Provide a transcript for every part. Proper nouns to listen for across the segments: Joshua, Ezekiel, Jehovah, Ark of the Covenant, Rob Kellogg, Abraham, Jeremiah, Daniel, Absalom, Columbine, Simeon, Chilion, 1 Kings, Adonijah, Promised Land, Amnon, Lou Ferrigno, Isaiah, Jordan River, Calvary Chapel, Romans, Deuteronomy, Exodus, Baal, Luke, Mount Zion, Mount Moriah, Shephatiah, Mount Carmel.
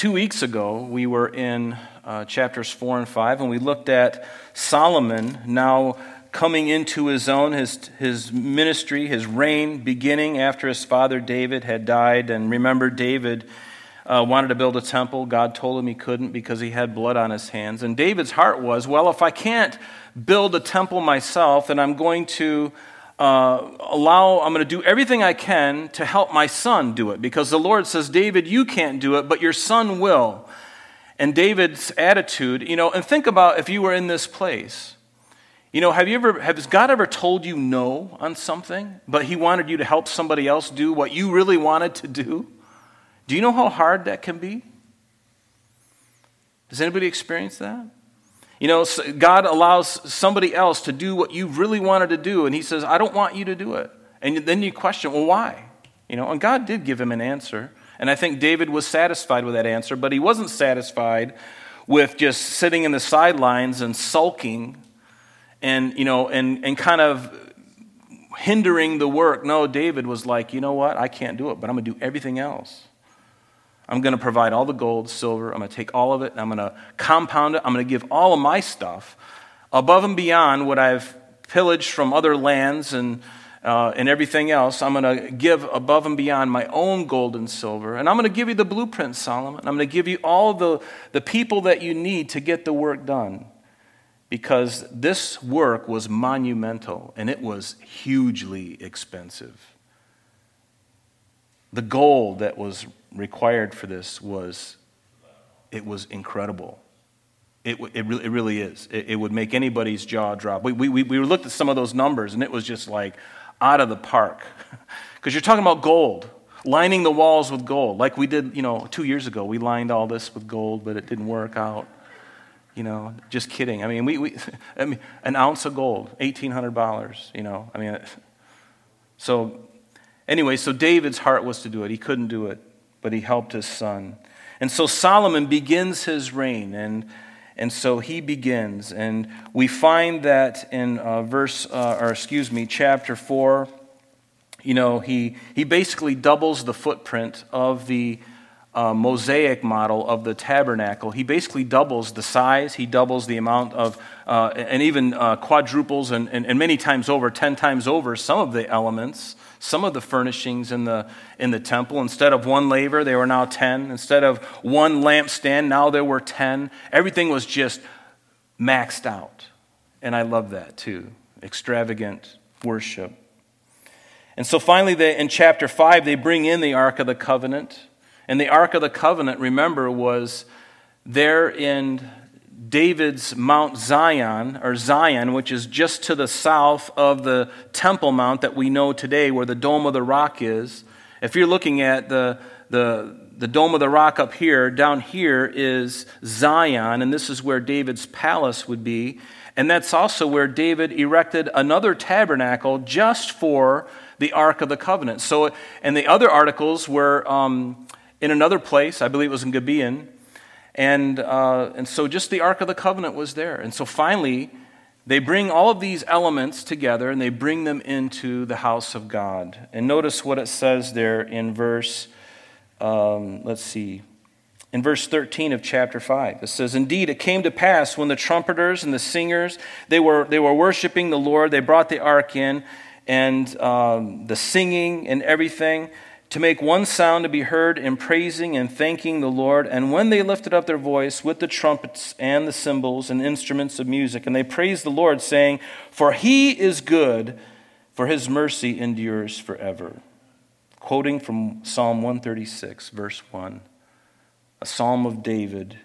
2 weeks ago, we were in chapters 4 and 5, and we looked at Solomon now coming into his own, his ministry, his reign, beginning after his father David had died. And remember, David wanted to build a temple. God told him he couldn't because he had blood on his hands. And David's heart was, well, if I can't build a temple myself, then I'm going to do everything I can to help my son do it. Because the Lord says, David, you can't do it, but your son will. And David's attitude, and think about if you were in this place. Has God ever told you no on something, but he wanted you to help somebody else do what you really wanted to do? Do you know how hard that can be? Does anybody experience that? God allows somebody else to do what you really wanted to do, and he says, I don't want you to do it. And then you question, well, why? And God did give him an answer. And I think David was satisfied with that answer, but he wasn't satisfied with just sitting in the sidelines and sulking and, and kind of hindering the work. No, David was like, you know what? I can't do it, but I'm going to do everything else. I'm going to provide all the gold, silver. I'm going to take all of it, and I'm going to compound it. I'm going to give all of my stuff above and beyond what I've pillaged from other lands and everything else. I'm going to give above and beyond my own gold and silver. And I'm going to give you the blueprint, Solomon. I'm going to give you all the people that you need to get the work done, because this work was monumental, and it was hugely expensive. The gold that was required for this was incredible. It really is. It would make anybody's jaw drop. We looked at some of those numbers, and it was just like out of the park. Because you're talking about gold, lining the walls with gold, like we did, 2 years ago. We lined all this with gold, but it didn't work out. Just kidding. I mean, an ounce of gold, $1,800. So David's heart was to do it. He couldn't do it, but he helped his son. And so Solomon begins his reign, and so he begins. And we find that in chapter 4, he basically doubles the footprint of the Mosaic model of the tabernacle. He basically doubles the size, he doubles the amount of, and even quadruples, and many times over, 10 times over, some of the elements, some of the furnishings in the temple. Instead of one laver, they were now 10. Instead of one lampstand, now there were 10. Everything was just maxed out. And I love that too. Extravagant worship. And so finally, in chapter 5, they bring in the Ark of the Covenant. And the Ark of the Covenant, remember, was there in David's Mount Zion, or Zion, which is just to the south of the Temple Mount that we know today, where the Dome of the Rock is. If you're looking at the Dome of the Rock up here, down here is Zion, and this is where David's palace would be. And that's also where David erected another tabernacle just for the Ark of the Covenant. So, and the other articles were in another place. I believe it was in Gibeon, and so just the Ark of the Covenant was there. And so finally, they bring all of these elements together, and they bring them into the house of God. And notice what it says there in verse 13 of chapter 5. It says, "Indeed, it came to pass when the trumpeters and the singers, they were worshiping the Lord. They brought the ark in, and the singing and everything, to make one sound to be heard in praising and thanking the Lord. And when they lifted up their voice with the trumpets and the cymbals and instruments of music, and they praised the Lord, saying, For he is good, for his mercy endures forever." Quoting from Psalm 136, verse 1, a psalm of David.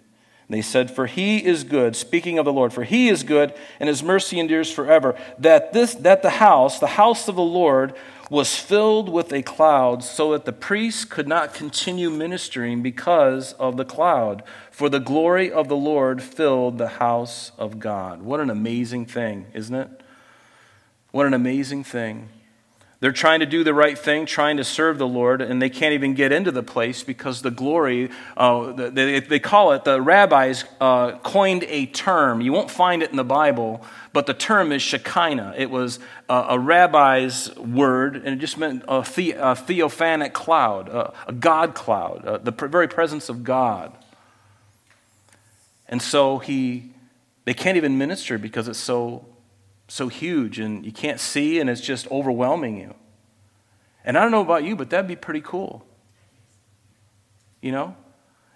They said, "For he is good," speaking of the Lord, "for he is good, and his mercy endures forever, that the house of the Lord was filled with a cloud, so that the priests could not continue ministering because of the cloud. For the glory of the Lord filled the house of God." What an amazing thing, isn't it? What an amazing thing. They're trying to do the right thing, trying to serve the Lord, and they can't even get into the place because the glory, they call it, the rabbis coined a term. You won't find it in the Bible, but the term is Shekinah. It was a rabbi's word, and it just meant a theophanic cloud, a God cloud, the very presence of God. And so they can't even minister because it's so huge and you can't see and it's just overwhelming you. And I don't know about you, but that'd be pretty cool. You know?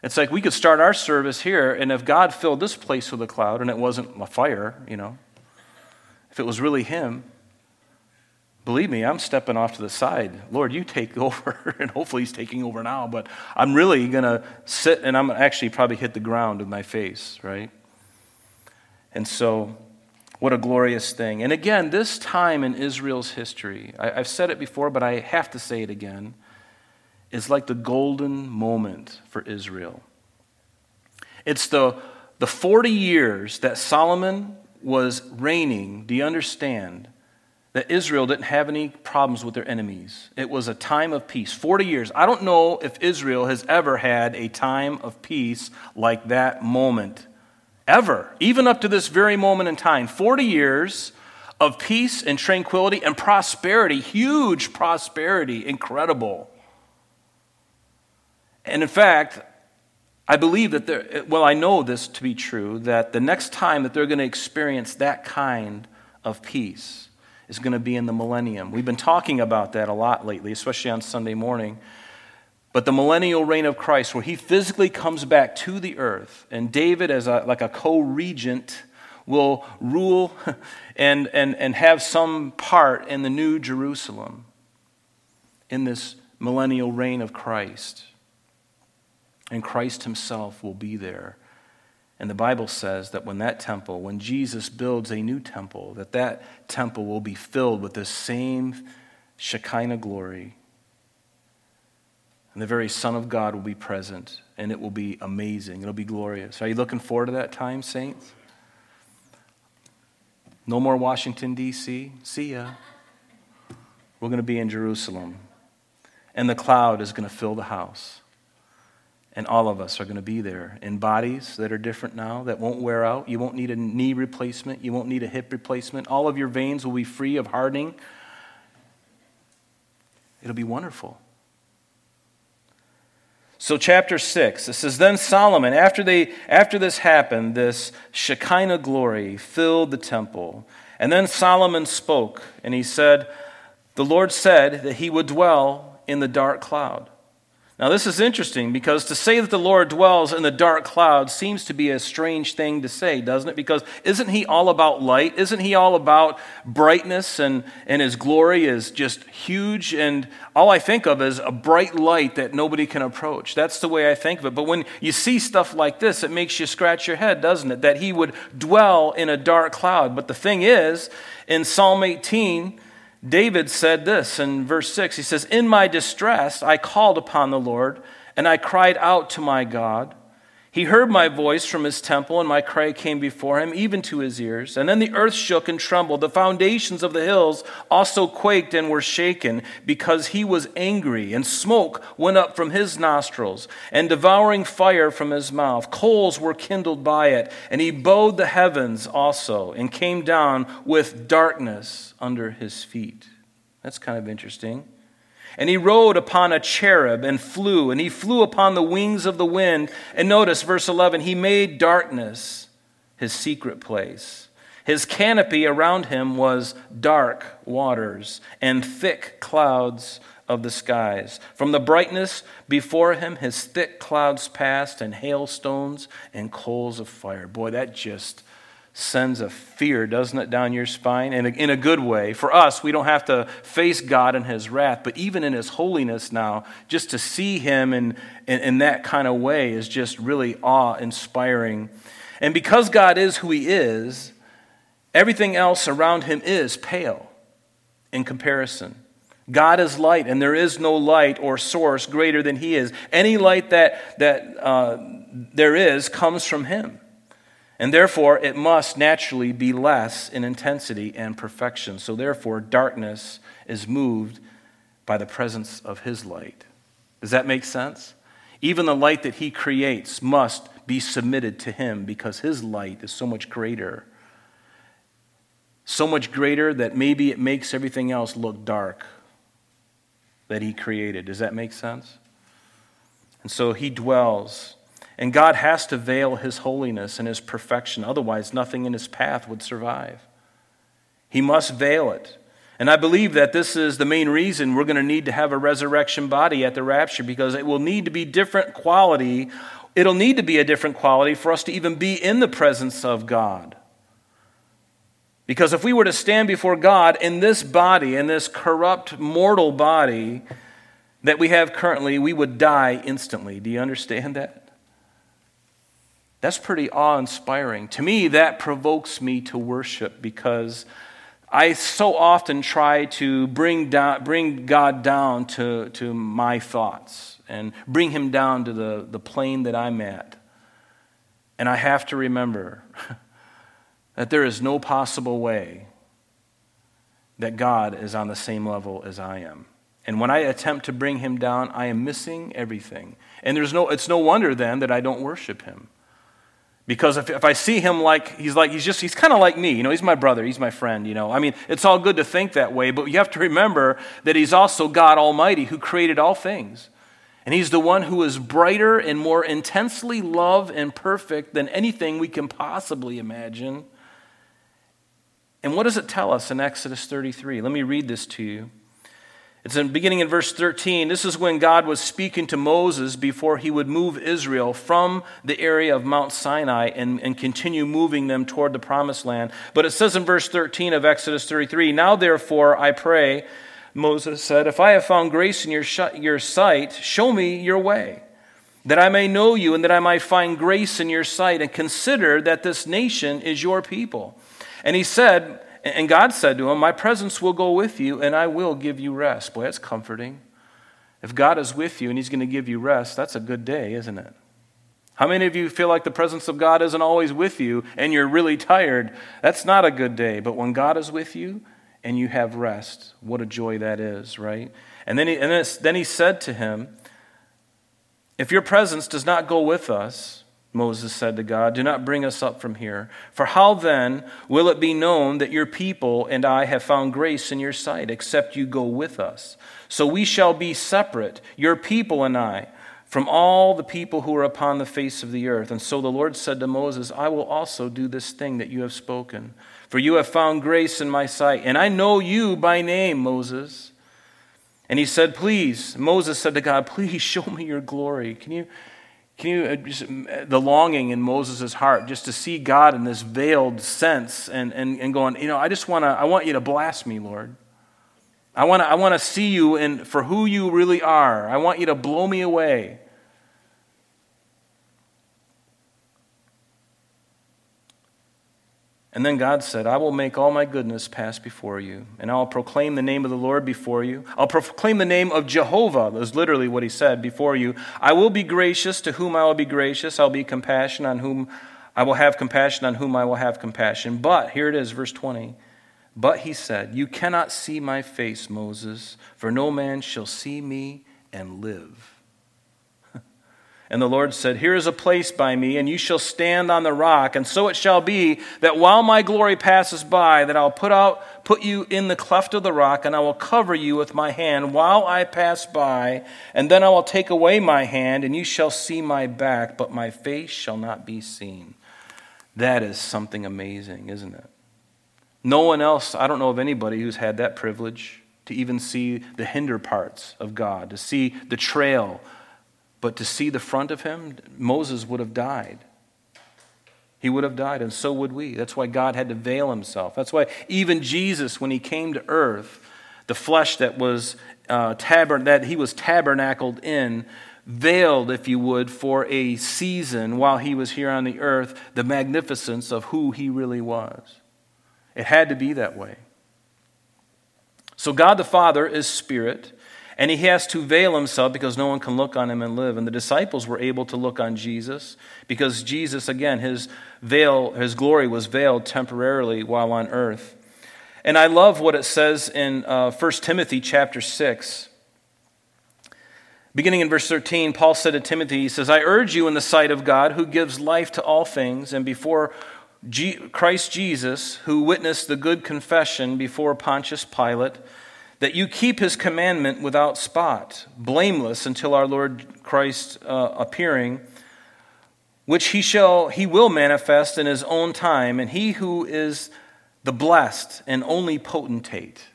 It's like we could start our service here, and if God filled this place with a cloud and it wasn't a fire, you know, if it was really him, believe me, I'm stepping off to the side. Lord, you take over, and hopefully he's taking over now, but I'm really going to sit, and I'm actually probably hit the ground with my face, right? And so what a glorious thing. And again, this time in Israel's history, I've said it before, but I have to say it again, is like the golden moment for Israel. It's the 40 years that Solomon was reigning. Do you understand that Israel didn't have any problems with their enemies? It was a time of peace, 40 years. I don't know if Israel has ever had a time of peace like that moment, ever, even up to this very moment in time. 40 years of peace and tranquility and prosperity, huge prosperity, incredible. And in fact, I believe that I know this to be true, that the next time that they're going to experience that kind of peace is going to be in the millennium. We've been talking about that a lot lately, especially on Sunday morning. But the millennial reign of Christ, where he physically comes back to the earth, and David, as like a co-regent, will rule and have some part in the new Jerusalem in this millennial reign of Christ. And Christ himself will be there. And the Bible says that when Jesus builds a new temple, that temple will be filled with the same Shekinah glory. And the very Son of God will be present, and it will be amazing. It'll be glorious. Are you looking forward to that time, saints? No more Washington, D.C. See ya. We're going to be in Jerusalem. And the cloud is going to fill the house. And all of us are going to be there in bodies that are different now, that won't wear out. You won't need a knee replacement. You won't need a hip replacement. All of your veins will be free of hardening. It'll be wonderful. So chapter 6, it says, Then Solomon, after this happened, this Shekinah glory filled the temple. And then Solomon spoke, and he said, The Lord said that he would dwell in the dark cloud. Now, this is interesting because to say that the Lord dwells in the dark cloud seems to be a strange thing to say, doesn't it? Because isn't he all about light? Isn't he all about brightness and his glory is just huge? And all I think of is a bright light that nobody can approach. That's the way I think of it. But when you see stuff like this, it makes you scratch your head, doesn't it? That he would dwell in a dark cloud. But the thing is, in Psalm 18, David said this in verse 6. He says, In my distress I called upon the Lord, and I cried out to my God. He heard my voice from his temple, and my cry came before him, even to his ears. And then the earth shook and trembled. The foundations of the hills also quaked and were shaken, because he was angry, and smoke went up from his nostrils, and devouring fire from his mouth. Coals were kindled by it, and he bowed the heavens also, and came down with darkness under his feet. That's kind of interesting. And he rode upon a cherub and he flew upon the wings of the wind. And notice verse 11, he made darkness his secret place. His canopy around him was dark waters and thick clouds of the skies. From the brightness before him, his thick clouds passed, and hailstones and coals of fire. Boy, that just sends a fear, doesn't it, down your spine? And in a good way. For us, we don't have to face God in his wrath, but even in his holiness now, just to see him in that kind of way is just really awe-inspiring. And because God is who he is, everything else around him is pale in comparison. God is light, and there is no light or source greater than he is. Any light that there is comes from him. And therefore, it must naturally be less in intensity and perfection. So therefore, darkness is moved by the presence of his light. Does that make sense? Even the light that he creates must be submitted to him because his light is so much greater. So much greater that maybe it makes everything else look dark that he created. Does that make sense? And so he dwells. And God has to veil his holiness and his perfection. Otherwise, nothing in his path would survive. He must veil it. And I believe that this is the main reason we're going to need to have a resurrection body at the rapture, because it will need to be different quality. It'll need to be a different quality for us to even be in the presence of God. Because if we were to stand before God in this body, in this corrupt mortal body that we have currently, we would die instantly. Do you understand that? That's pretty awe-inspiring. To me, that provokes me to worship, because I so often try to bring God down to my thoughts and bring him down to the plane that I'm at. And I have to remember that there is no possible way that God is on the same level as I am. And when I attempt to bring him down, I am missing everything. And it's no wonder then that I don't worship him. Because if I see him he's kind of like me, he's my brother, he's my friend, it's all good to think that way, but you have to remember that he's also God Almighty, who created all things. And he's the one who is brighter and more intensely loved and perfect than anything we can possibly imagine. And what does it tell us in Exodus 33? Let me read this to you. It's beginning in verse 13. This is when God was speaking to Moses before he would move Israel from the area of Mount Sinai and continue moving them toward the Promised Land. But it says in verse 13 of Exodus 33, "Now therefore I pray," Moses said, "if I have found grace in your sight, show me your way, that I may know you and that I might find grace in your sight, and consider that this nation is your people." And he said... And God said to him, "My presence will go with you, and I will give you rest." Boy, that's comforting. If God is with you and he's going to give you rest, that's a good day, isn't it? How many of you feel like the presence of God isn't always with you and you're really tired? That's not a good day. But when God is with you and you have rest, what a joy that is, right? And then he said to him, "If your presence does not go with us," Moses said to God, "do not bring us up from here. For how then will it be known that your people and I have found grace in your sight, except you go with us? So we shall be separate, your people and I, from all the people who are upon the face of the earth." And so the Lord said to Moses, "I will also do this thing that you have spoken, for you have found grace in my sight, and I know you by name, Moses." And he said, Moses said to God, "Please show me your glory." Can you just, the longing in Moses' heart just to see God in this veiled sense and going, I want you to blast me, Lord. I want to see you for who you really are. I want you to blow me away. And then God said, "I will make all my goodness pass before you, and I'll proclaim the name of the Lord before you. I'll proclaim the name of Jehovah," is literally what he said, "before you. I will be gracious to whom I will be gracious. I'll be compassion on whom I will have compassion on whom I will have compassion." But, here it is, verse 20, "But he said, you cannot see my face, Moses, for no man shall see me and live." And the Lord said, "Here is a place by me, and you shall stand on the rock. And so it shall be that while my glory passes by, that I'll put you in the cleft of the rock, and I will cover you with my hand while I pass by. And then I will take away my hand, and you shall see my back, but my face shall not be seen." That is something amazing, isn't it? No one else, I don't know of anybody who's had that privilege to even see the hinder parts of God, to see the trail. But to see the front of him, Moses would have died. He would have died, and so would we. That's why God had to veil himself. That's why even Jesus, when he came to earth, the flesh that he was tabernacled in, veiled, if you would, for a season while he was here on the earth, the magnificence of who he really was. It had to be that way. So God the Father is spirit. And he has to veil himself because no one can look on him and live. And the disciples were able to look on Jesus because Jesus, again, his glory was veiled temporarily while on earth. And I love what it says in 1 Timothy chapter 6. Beginning in verse 13, Paul said to Timothy, he says, "I urge you in the sight of God, who gives life to all things, and before Christ Jesus, who witnessed the good confession before Pontius Pilate, that you keep his commandment without spot, blameless until our Lord Christ appearing, which he will manifest in his own time, and he who is the blessed and only potentate.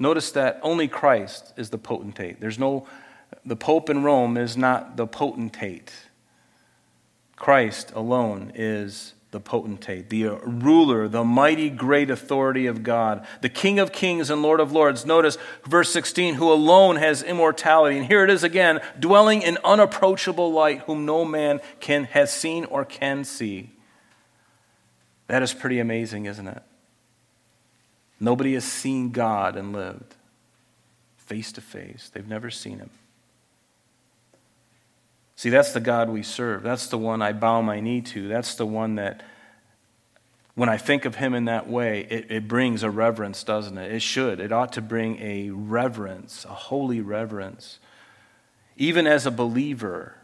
Notice that only Christ is the potentate. The Pope in Rome is not the potentate. Christ alone is the potentate, the ruler, the mighty great authority of God, the King of kings and Lord of lords. Notice verse 16, who alone has immortality. And here it is again, dwelling in unapproachable light, whom no man has seen or can see. That is pretty amazing, isn't it? Nobody has seen God and lived face to face. They've never seen him. See, that's the God we serve. That's the one I bow my knee to. That's the one that, when I think of him in that way, it brings a reverence, doesn't it? It should. It ought to bring a reverence, a holy reverence. Even as a believer,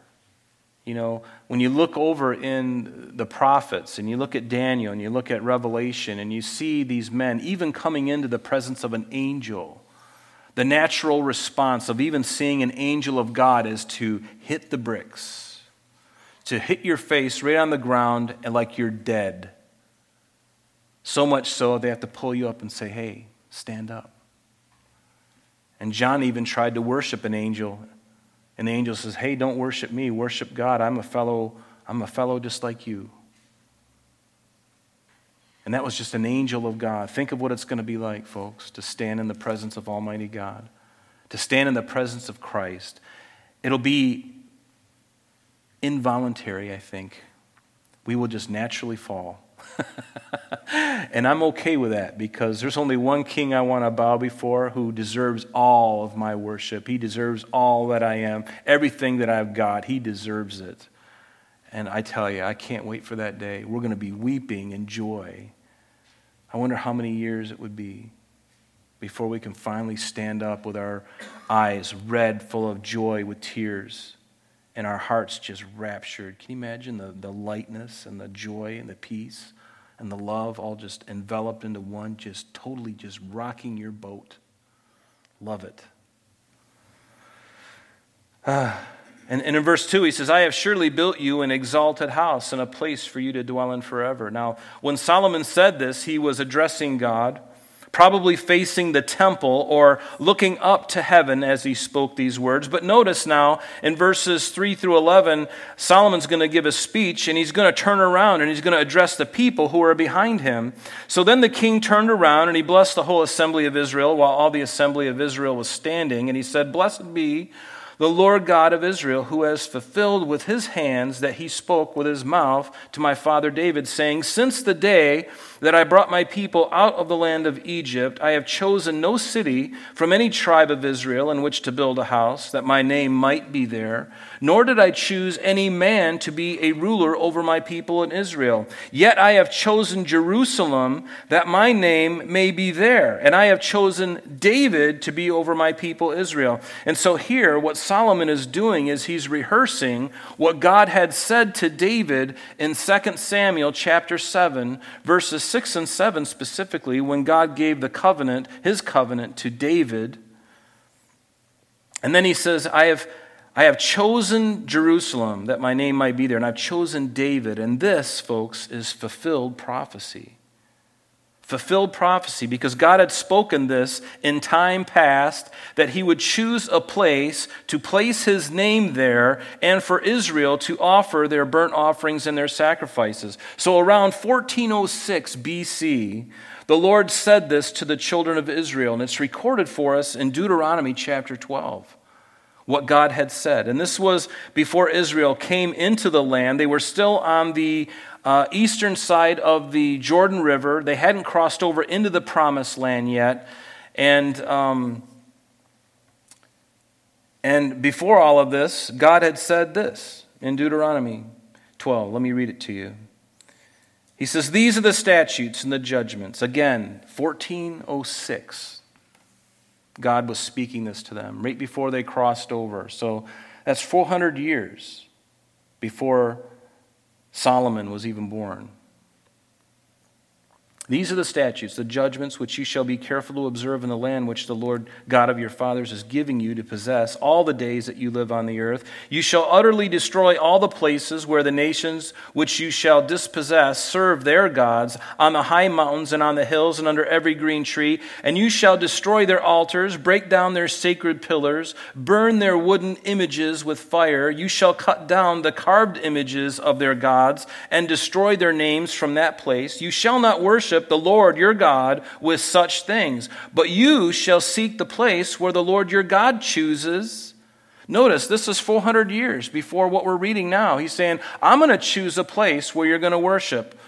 you know, when you look over in the prophets and you look at Daniel and you look at Revelation and you see these men even coming into the presence of an angel, the natural response of even seeing an angel of God is to hit the bricks, to hit your face right on the ground and like you're dead. So much so they have to pull you up and say, hey, stand up. And John even tried to worship an angel. And the angel says, hey, don't worship me, worship God. I'm a fellow just like you. And that was just an angel of God. Think of what it's going to be like, folks, to stand in the presence of Almighty God, to stand in the presence of Christ. It'll be involuntary, I think. We will just naturally fall. And I'm okay with that because there's only one king I want to bow before who deserves all of my worship. He deserves all that I am, everything that I've got. He deserves it. And I tell you, I can't wait for that day. We're going to be weeping in joy. I wonder how many years it would be before we can finally stand up with our eyes red, full of joy, with tears, and our hearts just raptured. Can you imagine the lightness and the joy and the peace and the love all just enveloped into one, just totally just rocking your boat? Love it. And in verse 2, he says, I have surely built you an exalted house and a place for you to dwell in forever. Now, when Solomon said this, he was addressing God, probably facing the temple or looking up to heaven as he spoke these words. But notice now, in verses 3 through 11, Solomon's going to give a speech, and he's going to turn around, and he's going to address the people who are behind him. So then the king turned around, and he blessed the whole assembly of Israel, while all the assembly of Israel was standing. And he said, blessed be the Lord God of Israel, who has fulfilled with his hands that he spoke with his mouth to my father David, saying, since the day that I brought my people out of the land of Egypt, I have chosen no city from any tribe of Israel in which to build a house, that my name might be there, nor did I choose any man to be a ruler over my people in Israel. Yet I have chosen Jerusalem, that my name may be there, and I have chosen David to be over my people Israel. And so here, what Solomon is doing is he's rehearsing what God had said to David in 2 Samuel chapter 7, verses 6 and 7 specifically, when God gave the covenant, his covenant, to David. And then he says, I have chosen Jerusalem, that my name might be there, and I've chosen David. And this, folks, is fulfilled prophecy. Fulfilled prophecy, because God had spoken this in time past, that he would choose a place to place his name there and for Israel to offer their burnt offerings and their sacrifices. So around 1406 BC, the Lord said this to the children of Israel, and it's recorded for us in Deuteronomy chapter 12. What God had said. And this was before Israel came into the land. They were still on the eastern side of the Jordan River. They hadn't crossed over into the Promised Land yet. And before all of this, God had said this in Deuteronomy 12. Let me read it to you. He says, these are the statutes and the judgments. Again, 1406. God was speaking this to them right before they crossed over. So that's 400 years before Solomon was even born. These are the statutes, the judgments which you shall be careful to observe in the land which the Lord God of your fathers is giving you to possess all the days that you live on the earth. You shall utterly destroy all the places where the nations which you shall dispossess serve their gods on the high mountains and on the hills and under every green tree. And you shall destroy their altars, break down their sacred pillars, burn their wooden images with fire. You shall cut down the carved images of their gods and destroy their names from that place. You shall not worship the Lord your God with such things, but you shall seek the place where the Lord your God chooses. Notice, this is 400 years before what we're reading now. He's saying, I'm going to choose a place where you're going to worship.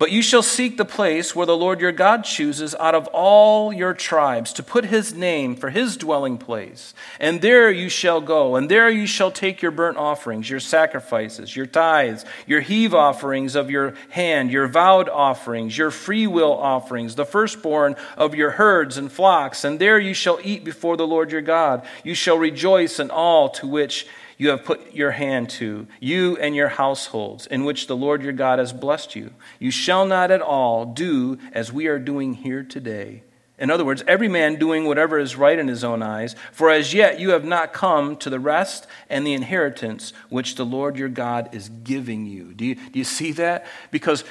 But you shall seek the place where the Lord your God chooses out of all your tribes to put his name for his dwelling place. And there you shall go, and there you shall take your burnt offerings, your sacrifices, your tithes, your heave offerings of your hand, your vowed offerings, your freewill offerings, the firstborn of your herds and flocks. And there you shall eat before the Lord your God. You shall rejoice in all to which you have put your hand to, you and your households, in which the Lord your God has blessed you. You shall not at all do as we are doing here today. In other words, every man doing whatever is right in his own eyes, for as yet you have not come to the rest and the inheritance which the Lord your God is giving you. Do you see that? Because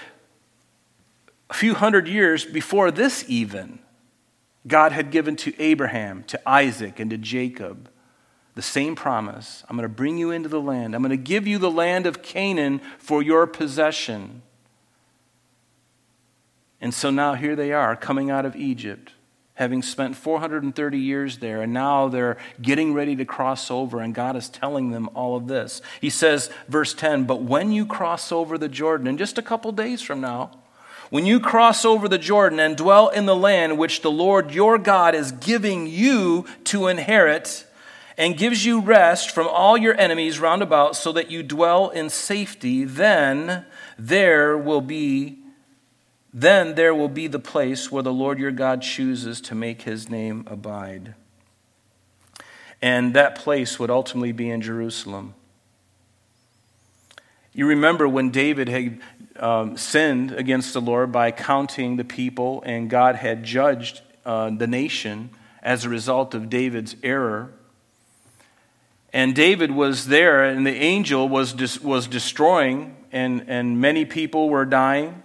a few hundred years before this even, God had given to Abraham, to Isaac, and to Jacob the same promise. I'm going to bring you into the land. I'm going to give you the land of Canaan for your possession. And so now here they are coming out of Egypt, having spent 430 years there, and now they're getting ready to cross over, and God is telling them all of this. He says, verse 10, but when you cross over the Jordan, in just a couple days from now, when you cross over the Jordan and dwell in the land which the Lord your God is giving you to inherit, and gives you rest from all your enemies round about, so that you dwell in safety, then there will be the place where the Lord your God chooses to make his name abide. And that place would ultimately be in Jerusalem. You remember when David had sinned against the Lord by counting the people, and God had judged the nation as a result of David's error. And David was there, and the angel was destroying, and many people were dying.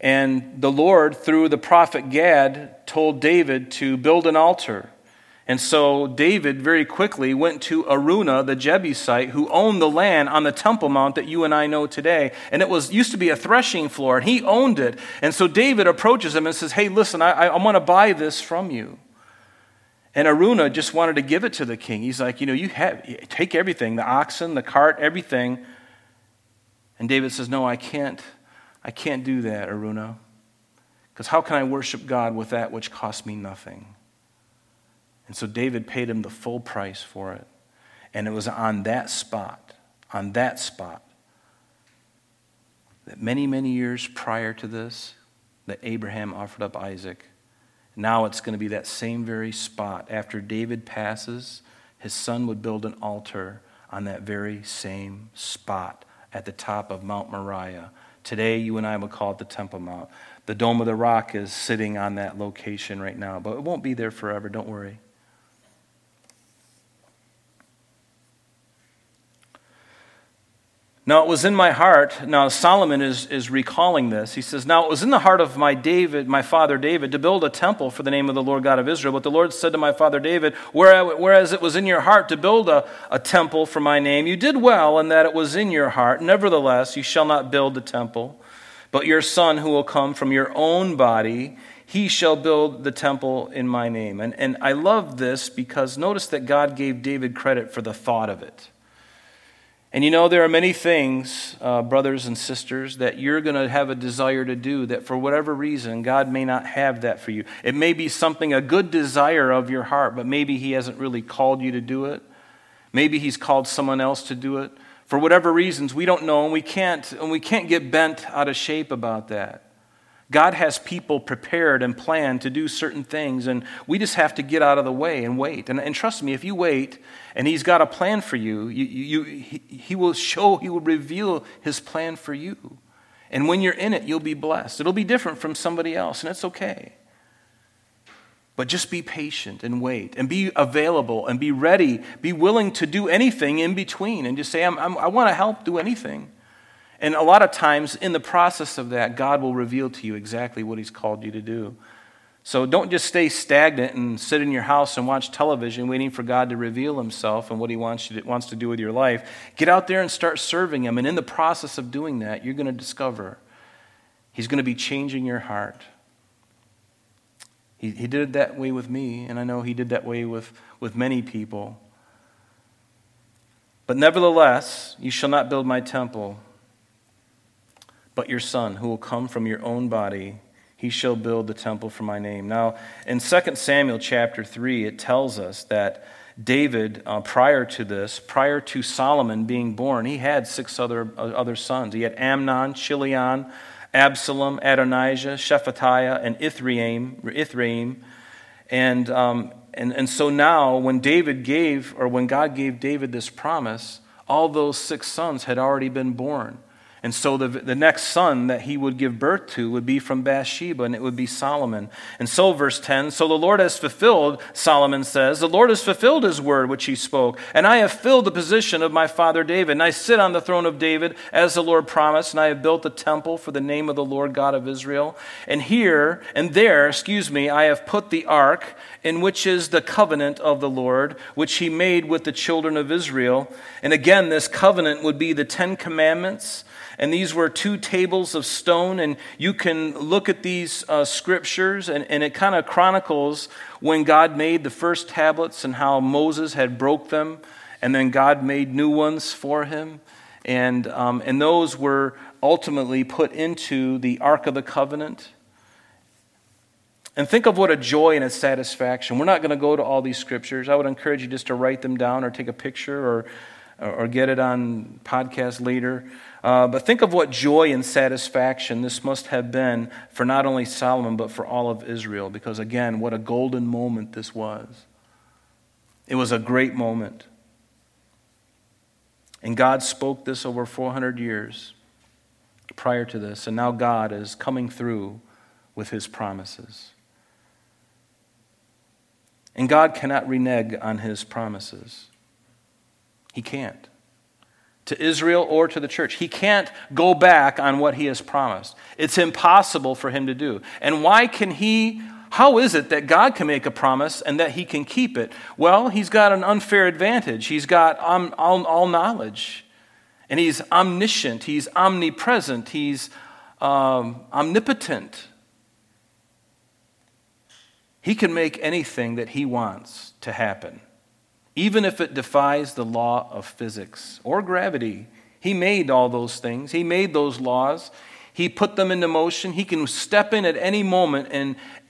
And the Lord, through the prophet Gad, told David to build an altar. And so David very quickly went to Araunah, the Jebusite, who owned the land on the Temple Mount that you and I know today. And it used to be a threshing floor, and he owned it. And so David approaches him and says, hey, listen, I want to buy this from you. And Araunah just wanted to give it to the king. He's like, take everything, the oxen, the cart, everything. And David says, no, I can't do that, Araunah. Because how can I worship God with that which cost me nothing? And so David paid him the full price for it. And it was on that spot, that many, many years prior to this, that Abraham offered up Isaac. Now it's going to be that same very spot. After David passes, his son would build an altar on that very same spot at the top of Mount Moriah. Today, you and I will call it the Temple Mount. The Dome of the Rock is sitting on that location right now, but it won't be there forever, don't worry. Now it was in my heart, now Solomon is recalling this. He says, now it was in the heart of my father David, to build a temple for the name of the Lord God of Israel. But the Lord said to my father David, whereas it was in your heart to build a temple for my name, you did well in that it was in your heart. Nevertheless, you shall not build a temple, but your son who will come from your own body, he shall build the temple in my name. And I love this because notice that God gave David credit for the thought of it. And there are many things, brothers and sisters, that you're going to have a desire to do that for whatever reason, God may not have that for you. It may be something, a good desire of your heart, but maybe he hasn't really called you to do it. Maybe he's called someone else to do it. For whatever reasons, we don't know, and we can't get bent out of shape about that. God has people prepared and planned to do certain things, and we just have to get out of the way and wait. And trust me, if you wait and he's got a plan for you, he will reveal his plan for you. And when you're in it, you'll be blessed. It'll be different from somebody else, and it's okay. But just be patient and wait and be available and be ready. Be willing to do anything in between and just say, I want to help do anything. And a lot of times in the process of that, God will reveal to you exactly what he's called you to do. So don't just stay stagnant and sit in your house and watch television waiting for God to reveal himself and what he wants to do with your life. Get out there and start serving him. And in the process of doing that, you're going to discover he's going to be changing your heart. He did it that way with me, and I know he did that way with many people. But nevertheless, you shall not build my temple, but your son, who will come from your own body, he shall build the temple for my name. Now, in 2 Samuel chapter 3, it tells us that David, prior to Solomon being born, he had six other sons. He had Amnon, Chilion, Absalom, Adonijah, Shephatiah, and Ithraim. And so now, when God gave David this promise, all those six sons had already been born. And so the next son that he would give birth to would be from Bathsheba, and it would be Solomon. And so verse 10, so the Lord has fulfilled, Solomon says, the Lord has fulfilled his word which he spoke, and I have filled the position of my father David, and I sit on the throne of David as the Lord promised, and I have built a temple for the name of the Lord God of Israel. And there, I have put the ark, in which is the covenant of the Lord, which he made with the children of Israel. And again, this covenant would be the 10 Commandments, and these were 2 tables of stone, and you can look at these scriptures, and it kind of chronicles when God made the first tablets and how Moses had broke them, and then God made new ones for him, and those were ultimately put into the Ark of the Covenant. And think of what a joy and a satisfaction. We're not going to go to all these scriptures. I would encourage you just to write them down or take a picture or get it on podcast later. But think of what joy and satisfaction this must have been for not only Solomon, but for all of Israel. Because again, what a golden moment this was. It was a great moment. And God spoke this over 400 years prior to this. And now God is coming through with his promises. And God cannot renege on his promises. He can't. To Israel or to the church. He can't go back on what he has promised. It's impossible for him to do. And how is it that God can make a promise and that he can keep it? Well, he's got an unfair advantage. He's got all knowledge. And he's omniscient. He's omnipresent. He's omnipotent. He can make anything that he wants to happen. Even if it defies the law of physics or gravity, he made all those things. He made those laws. He put them into motion. He can step in at any moment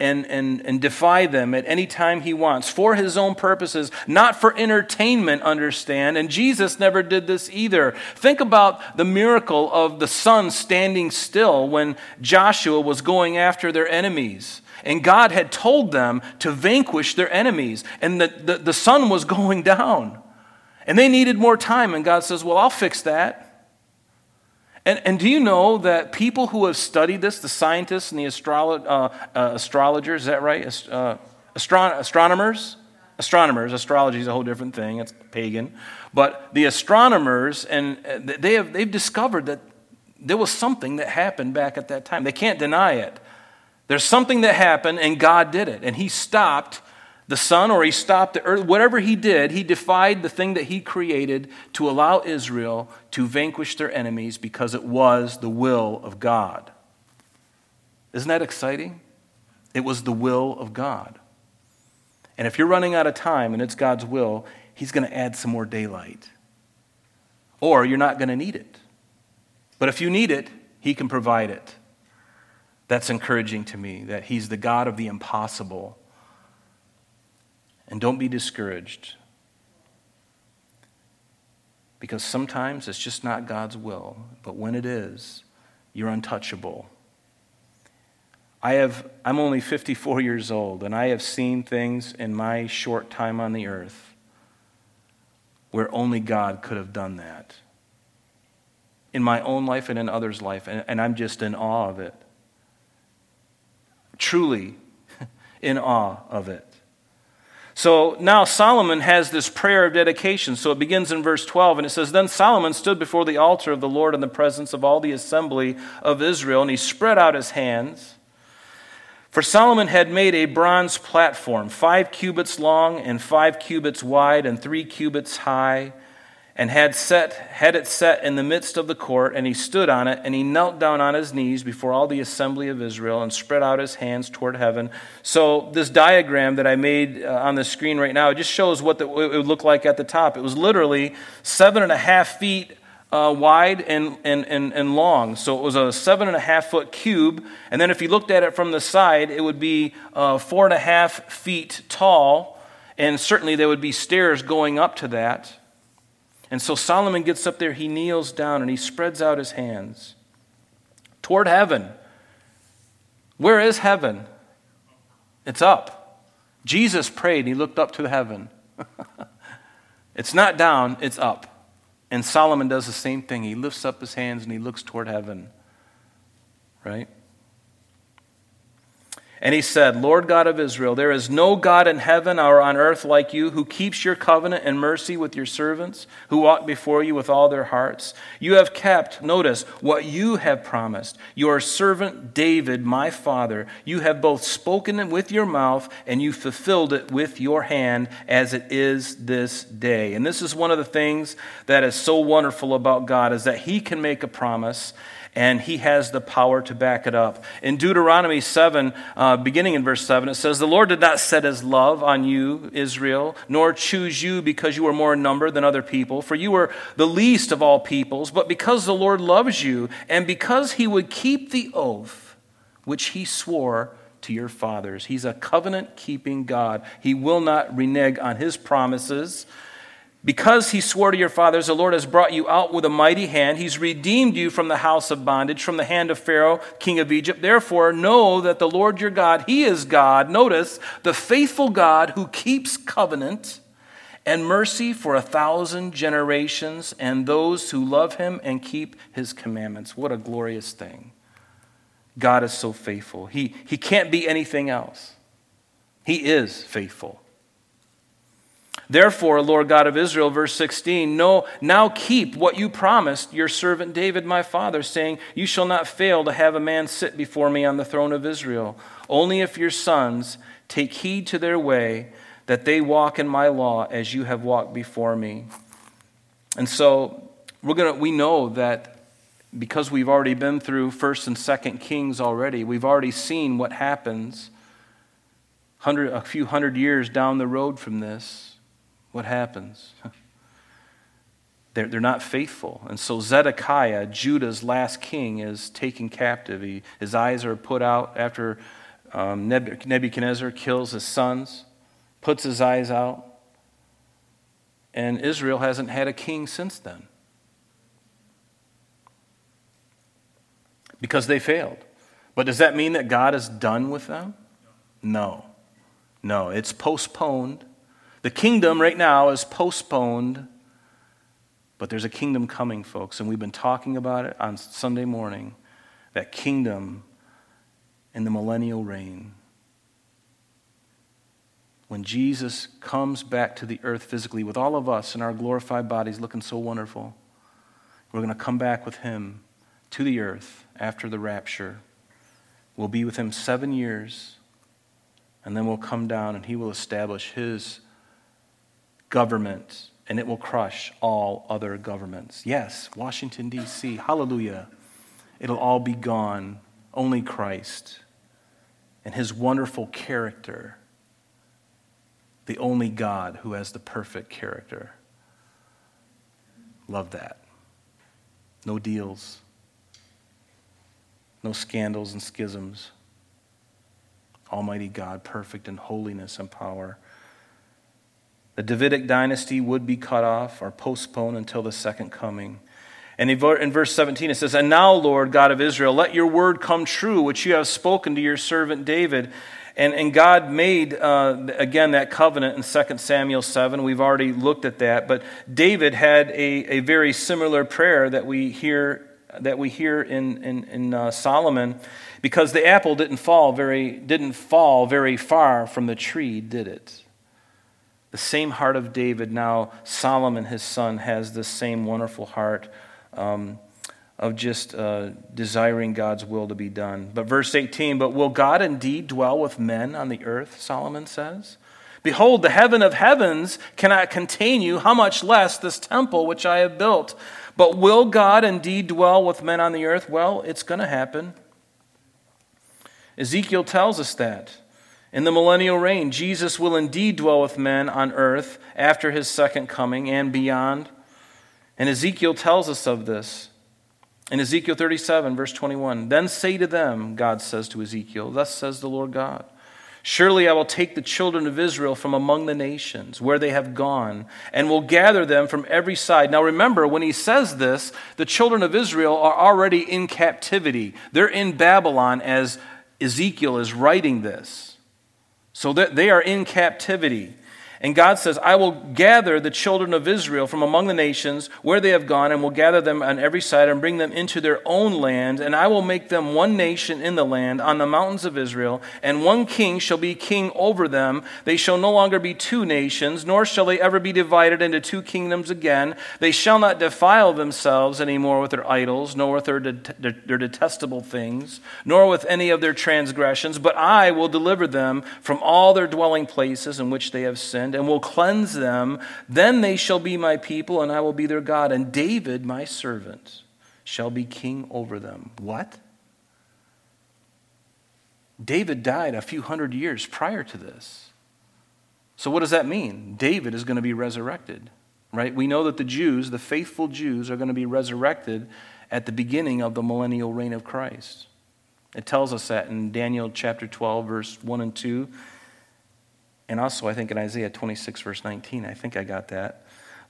and defy them at any time he wants for his own purposes, not for entertainment, understand. And Jesus never did this either. Think about the miracle of the sun standing still when Joshua was going after their enemies. And God had told them to vanquish their enemies. And the sun was going down. And they needed more time. And God says, well, I'll fix that. And do you know that people who have studied this, the scientists and the astrologers, is that right? Astronomers, astrology is a whole different thing. It's pagan. But the astronomers, and they've discovered that there was something that happened back at that time. They can't deny it. There's something that happened, and God did it. And he stopped the sun, or he stopped the earth. Whatever he did, he defied the thing that he created to allow Israel to vanquish their enemies because it was the will of God. Isn't that exciting? It was the will of God. And if you're running out of time and it's God's will, he's going to add some more daylight. Or you're not going to need it. But if you need it, he can provide it. That's encouraging to me, that he's the God of the impossible. And don't be discouraged. Because sometimes it's just not God's will. But when it is, you're untouchable. I'm only 54 years old, and I have seen things in my short time on the earth where only God could have done that. in my own life and in others' life, and I'm just in awe of it. Truly in awe of it. So now Solomon has this prayer of dedication. So it begins in verse 12, and it says, "Then Solomon stood before the altar of the Lord in the presence of all the assembly of Israel, and he spread out his hands. For Solomon had made a bronze platform, 5 cubits long and 5 cubits wide and 3 cubits high, and had it set in the midst of the court, and he stood on it, and he knelt down on his knees before all the assembly of Israel and spread out his hands toward heaven." So this diagram that I made on the screen right now, it just shows what it would look like at the top. It was literally 7.5 feet wide and long. So it was a 7.5 foot cube. And then if you looked at it from the side, it would be 4.5 feet tall. And certainly there would be stairs going up to that. And so Solomon gets up there, he kneels down, and he spreads out his hands toward heaven. Where is heaven? It's up. Jesus prayed, and he looked up to the heaven. It's not down, it's up. And Solomon does the same thing. He lifts up his hands, and he looks toward heaven. Right? And he said, "Lord God of Israel, there is no God in heaven or on earth like you, who keeps your covenant and mercy with your servants, who walk before you with all their hearts. You have kept," notice, "what you have promised, your servant David, my father. You have both spoken it with your mouth, and you fulfilled it with your hand, as it is this day." And this is one of the things that is so wonderful about God, is that he can make a promise, and he has the power to back it up. In Deuteronomy 7, beginning in verse 7, it says, "The Lord did not set his love on you, Israel, nor choose you because you were more in number than other people, for you were the least of all peoples, but because the Lord loves you, and because he would keep the oath which he swore to your fathers." He's a covenant-keeping God. He will not renege on his promises. "Because he swore to your fathers, the Lord has brought you out with a mighty hand. He's redeemed you from the house of bondage, from the hand of Pharaoh, king of Egypt. Therefore, know that the Lord your God, he is God." Notice, "the faithful God who keeps covenant and mercy for 1,000 generations, and those who love him and keep his commandments." What a glorious thing. God is so faithful. He can't be anything else. He is faithful. "Therefore, Lord God of Israel," verse 16, "now keep what you promised your servant David, my father, saying, you shall not fail to have a man sit before me on the throne of Israel. Only if your sons take heed to their way, that they walk in my law as you have walked before me." And so we know that because we've already been through 1 and 2 Kings already, we've already seen what happens a few hundred years down the road from this. What happens? They're not faithful. And so Zedekiah, Judah's last king, is taken captive. His eyes are put out after Nebuchadnezzar kills his sons, puts his eyes out, and Israel hasn't had a king since then because they failed. But does that mean that God is done with them? No. No, it's postponed. The kingdom right now is postponed, but there's a kingdom coming, folks, and we've been talking about it on Sunday morning, that kingdom in the millennial reign. When Jesus comes back to the earth physically with all of us in our glorified bodies looking so wonderful, we're going to come back with him to the earth after the rapture. We'll be with him 7 years, and then we'll come down and he will establish his government, and it will crush all other governments. Yes, Washington, D.C., hallelujah. It'll all be gone. Only Christ and his wonderful character, the only God who has the perfect character. Love that. No deals, no scandals and schisms. Almighty God, perfect in holiness and power. The Davidic dynasty would be cut off or postponed until the second coming. And in verse 17 it says, "And now, Lord God of Israel, let your word come true, which you have spoken to your servant David. And God made, again, that covenant in 2 Samuel 7. We've already looked at that. But David had a very similar prayer that we hear in Solomon, because the apple didn't fall very far from the tree, did it? The same heart of David. Now Solomon, his son, has this same wonderful heart of just desiring God's will to be done. But verse 18, "But will God indeed dwell with men on the earth?" Solomon says. "Behold, the heaven of heavens cannot contain you, how much less this temple which I have built. But will God indeed dwell with men on the earth?" Well, it's going to happen. Ezekiel tells us that. In the millennial reign, Jesus will indeed dwell with men on earth after his second coming and beyond. And Ezekiel tells us of this. In Ezekiel 37, verse 21, "Then say to them," God says to Ezekiel, "Thus says the Lord God, surely I will take the children of Israel from among the nations where they have gone, and will gather them from every side." Now remember, when he says this, the children of Israel are already in captivity. They're in Babylon as Ezekiel is writing this. So that they are in captivity. And God says, "I will gather the children of Israel from among the nations where they have gone, and will gather them on every side and bring them into their own land. And I will make them one nation in the land on the mountains of Israel, and one king shall be king over them. They shall no longer be two nations, nor shall they ever be divided into two kingdoms again. They shall not defile themselves anymore with their idols, nor with their detestable things, nor with any of their transgressions. But I will deliver them from all their dwelling places in which they have sinned, and will cleanse them. Then they shall be my people, and I will be their God. And David, my servant, shall be king over them." What? David died a few hundred years prior to this. So what does that mean? David is going to be resurrected, right? We know that the Jews, the faithful Jews, are going to be resurrected at the beginning of the millennial reign of Christ. It tells us that in Daniel chapter 12, verse 1 and 2. And also, I think in Isaiah 26, verse 19, I think I got that.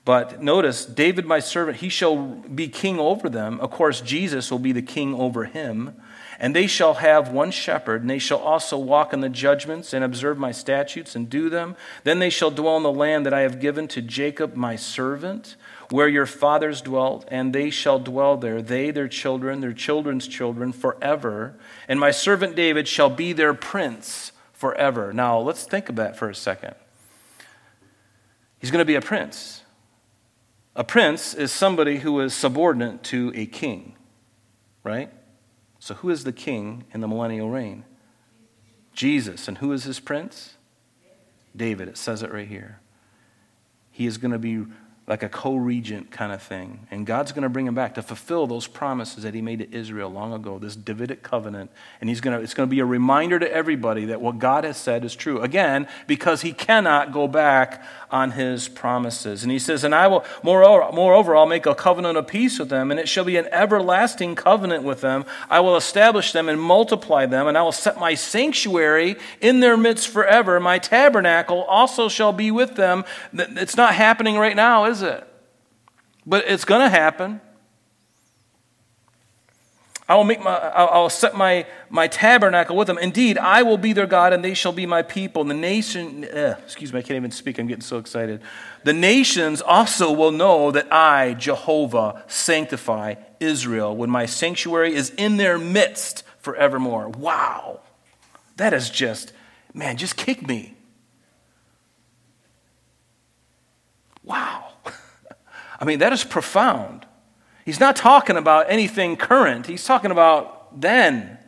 But notice, "David, my servant, he shall be king over them." Of course, Jesus will be the king over him. "And they shall have one shepherd, and they shall also walk in the judgments and observe my statutes and do them. Then they shall dwell in the land that I have given to Jacob, my servant, where your fathers dwelt, and they shall dwell there, they, their children, their children's children, forever. And my servant David shall be their prince forever." Now, let's think of that for a second. He's going to be a prince. A prince is somebody who is subordinate to a king, right? So who is the king in the millennial reign? Jesus. And who is his prince? David. It says it right here. He is going to be like a co-regent kind of thing. And God's going to bring him back to fulfill those promises that he made to Israel long ago, this Davidic covenant. And it's going to be a reminder to everybody that what God has said is true. Again, because he cannot go back on his promises. And he says, "And I will, moreover, I'll make a covenant of peace with them, and it shall be an everlasting covenant with them. I will establish them and multiply them, and I will set my sanctuary in their midst forever. My tabernacle also shall be with them." It's not happening right now, is it? But it's going to happen. I'll set my tabernacle with them. Indeed, I will be their God, and they shall be my people. And the nation, I can't even speak. I'm getting so excited. "The nations also will know that I, Jehovah, sanctify Israel, when my sanctuary is in their midst forevermore." Wow. That is just, man, just kick me. Wow. I mean, that is profound. He's not talking about anything current. He's talking about then.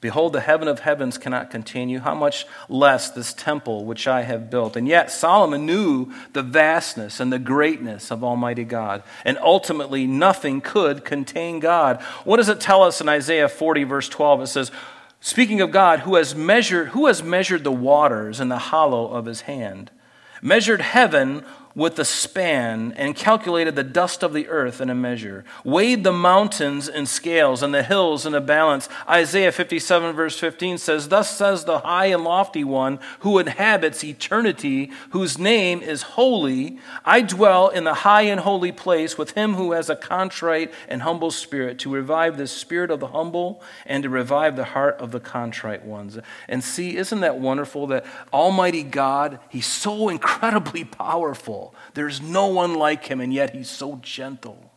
"Behold, the heaven of heavens cannot contain you, how much less this temple which I have built." And yet Solomon knew the vastness and the greatness of Almighty God. And ultimately, nothing could contain God. What does it tell us in Isaiah 40, verse 12? It says, speaking of God, who has measured the waters in the hollow of his hand, measured heaven with a span and calculated the dust of the earth in a measure, weighed the mountains in scales and the hills in a balance. Isaiah 57 verse 15 says, "Thus says the high and lofty one who inhabits eternity, whose name is holy. I dwell in the high and holy place with him who has a contrite and humble spirit, to revive the spirit of the humble and to revive the heart of the contrite ones." And see, isn't that wonderful that Almighty God, he's so incredibly powerful. There's no one like him, and yet he's so gentle.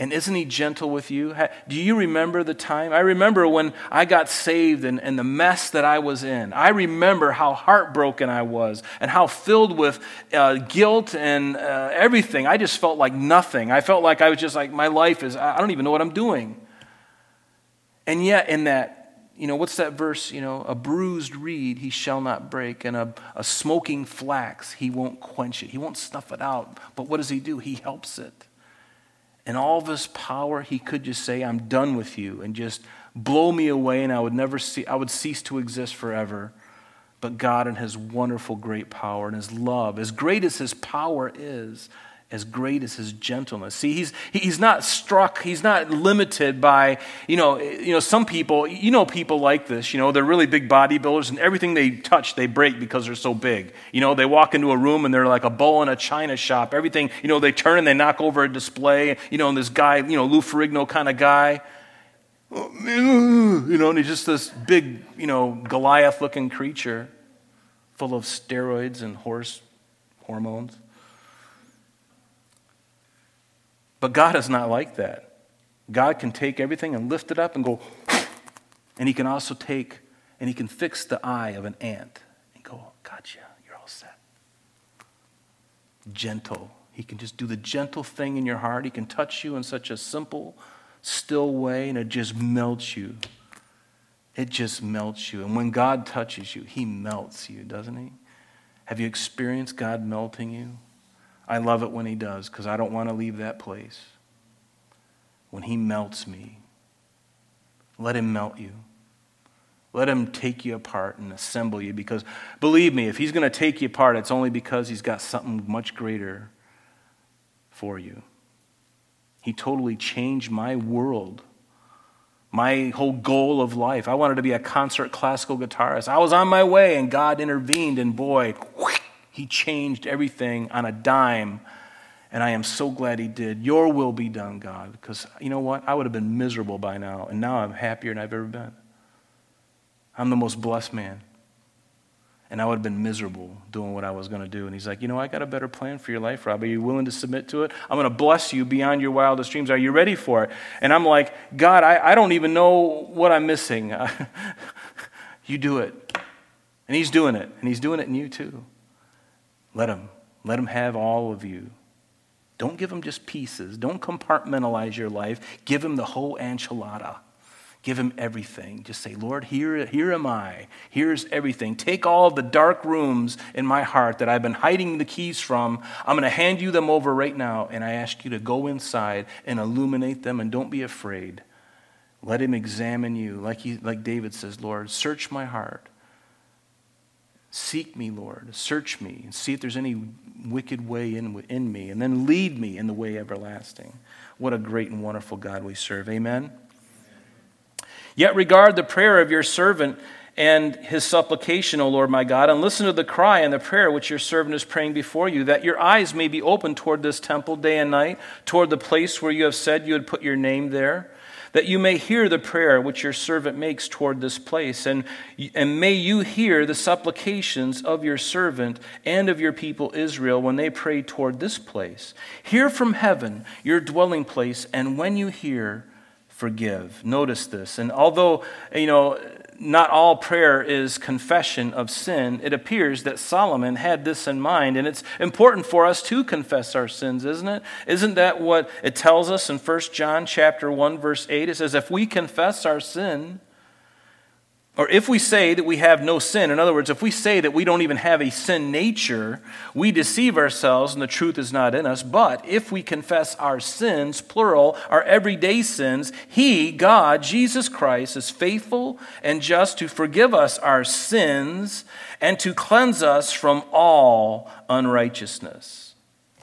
And isn't he gentle with you? Do you remember the time? I remember when I got saved and the mess that I was in. I remember how heartbroken I was and how filled with guilt and everything. I just felt like nothing. I felt like I was just like, my life is, I don't even know what I'm doing. And yet in that, you know, what's that verse? You know, a bruised reed he shall not break, and a smoking flax he won't quench it. He won't snuff it out. But what does he do? He helps it. And all of his power, he could just say, "I'm done with you," and just blow me away, and I would cease to exist forever. But God, in his wonderful great power and his love, as great as his power is, as great as his gentleness. See, he's not struck, he's not limited by, you know, some people, you know, people like this, you know, they're really big bodybuilders and everything they touch, they break because they're so big. You know, they walk into a room and they're like a bull in a china shop. Everything, you know, they turn and they knock over a display, you know, and this guy, you know, Lou Ferrigno kind of guy, you know, and he's just this big, you know, Goliath-looking creature full of steroids and horse hormones. But God is not like that. God can take everything and lift it up and go, and he can also take, and he can fix the eye of an ant and go, "Gotcha, you're all set." Gentle. He can just do the gentle thing in your heart. He can touch you in such a simple, still way, and it just melts you. It just melts you. And when God touches you, he melts you, doesn't he? Have you experienced God melting you? I love it when he does, because I don't want to leave that place. When he melts me, let him melt you. Let him take you apart and assemble you, because believe me, if he's going to take you apart, it's only because he's got something much greater for you. He totally changed my world, my whole goal of life. I wanted to be a concert classical guitarist. I was on my way, and God intervened, and boy, he changed everything on a dime, and I am so glad he did. Your will be done, God, because you know what? I would have been miserable by now, and now I'm happier than I've ever been. I'm the most blessed man, and I would have been miserable doing what I was going to do. And he's like, "You know, I got a better plan for your life, Rob. Are you willing to submit to it? I'm going to bless you beyond your wildest dreams. Are you ready for it?" And I'm like, "God, I don't even know what I'm missing." You do it. And he's doing it, and he's doing it in you too. Let him have all of you. Don't give him just pieces. Don't compartmentalize your life. Give him the whole enchilada. Give him everything. Just say, "Lord, here am I. Here's everything. Take all the dark rooms in my heart that I've been hiding the keys from. I'm going to hand you them over right now, and I ask you to go inside and illuminate them, and don't be afraid." Let him examine you. Like David says, "Lord, search my heart. Seek me, Lord, search me, and see if there's any wicked way in me, and then lead me in the way everlasting." What a great and wonderful God we serve. Amen? Amen. "Yet regard the prayer of your servant and his supplication, O Lord my God, and listen to the cry and the prayer which your servant is praying before you, that your eyes may be open toward this temple day and night, toward the place where you have said you would put your name there, that you may hear the prayer which your servant makes toward this place, and may you hear the supplications of your servant and of your people Israel when they pray toward this place. Hear from heaven, your dwelling place, and when you hear, forgive." Notice this. And although, you know, not all prayer is confession of sin, it appears that Solomon had this in mind, and it's important for us to confess our sins, isn't it? Isn't that what it tells us in 1 John chapter 1, verse 8? It says, if we confess our sin, Or if we say that we have no sin, in other words, if we say that we don't even have a sin nature, we deceive ourselves and the truth is not in us. But if we confess our sins, plural, our everyday sins, He, God, Jesus Christ, is faithful and just to forgive us our sins and to cleanse us from all unrighteousness.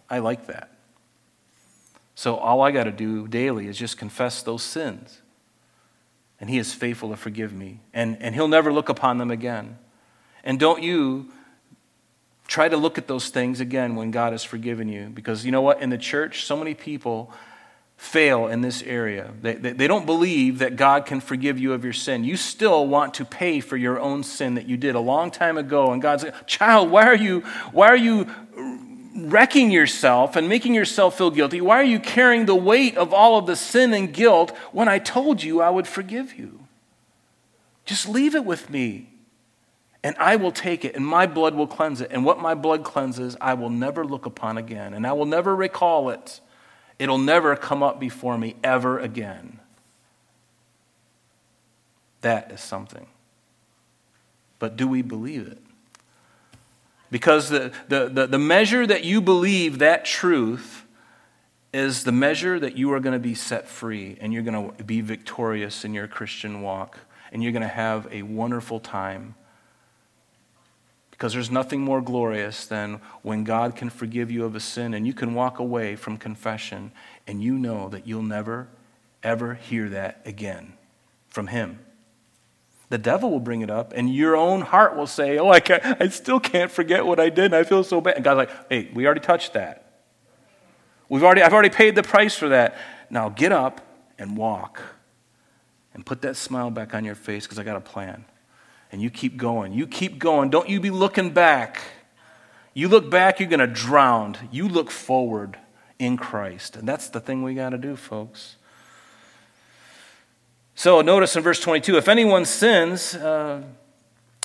I like that. So all I got to do daily is just confess those sins. And He is faithful to forgive me. And He'll never look upon them again. And don't you try to look at those things again when God has forgiven you. Because you know what? In the church, so many people fail in this area. They don't believe that God can forgive you of your sin. You still want to pay for your own sin that you did a long time ago. And God's like, child, why are you wrecking yourself and making yourself feel guilty? Why are you carrying the weight of all of the sin and guilt when I told you I would forgive you? Just leave it with me, and I will take it, and my blood will cleanse it. And what my blood cleanses, I will never look upon again, and I will never recall it. It'll never come up before me ever again. That is something. But do we believe it? Because the measure that you believe that truth is the measure that you are going to be set free, and you're going to be victorious in your Christian walk, and you're going to have a wonderful time. Because there's nothing more glorious than when God can forgive you of a sin and you can walk away from confession and you know that you'll never, ever hear that again from Him. The devil will bring it up, and your own heart will say, oh, I still can't forget what I did, and I feel so bad. And God's like, hey, we already touched that. I've already paid the price for that. Now get up and walk and put that smile back on your face, because I got a plan. And you keep going. You keep going. Don't you be looking back. You look back, you're going to drown. You look forward in Christ. And that's the thing we got to do, folks. So notice in verse 22, if anyone sins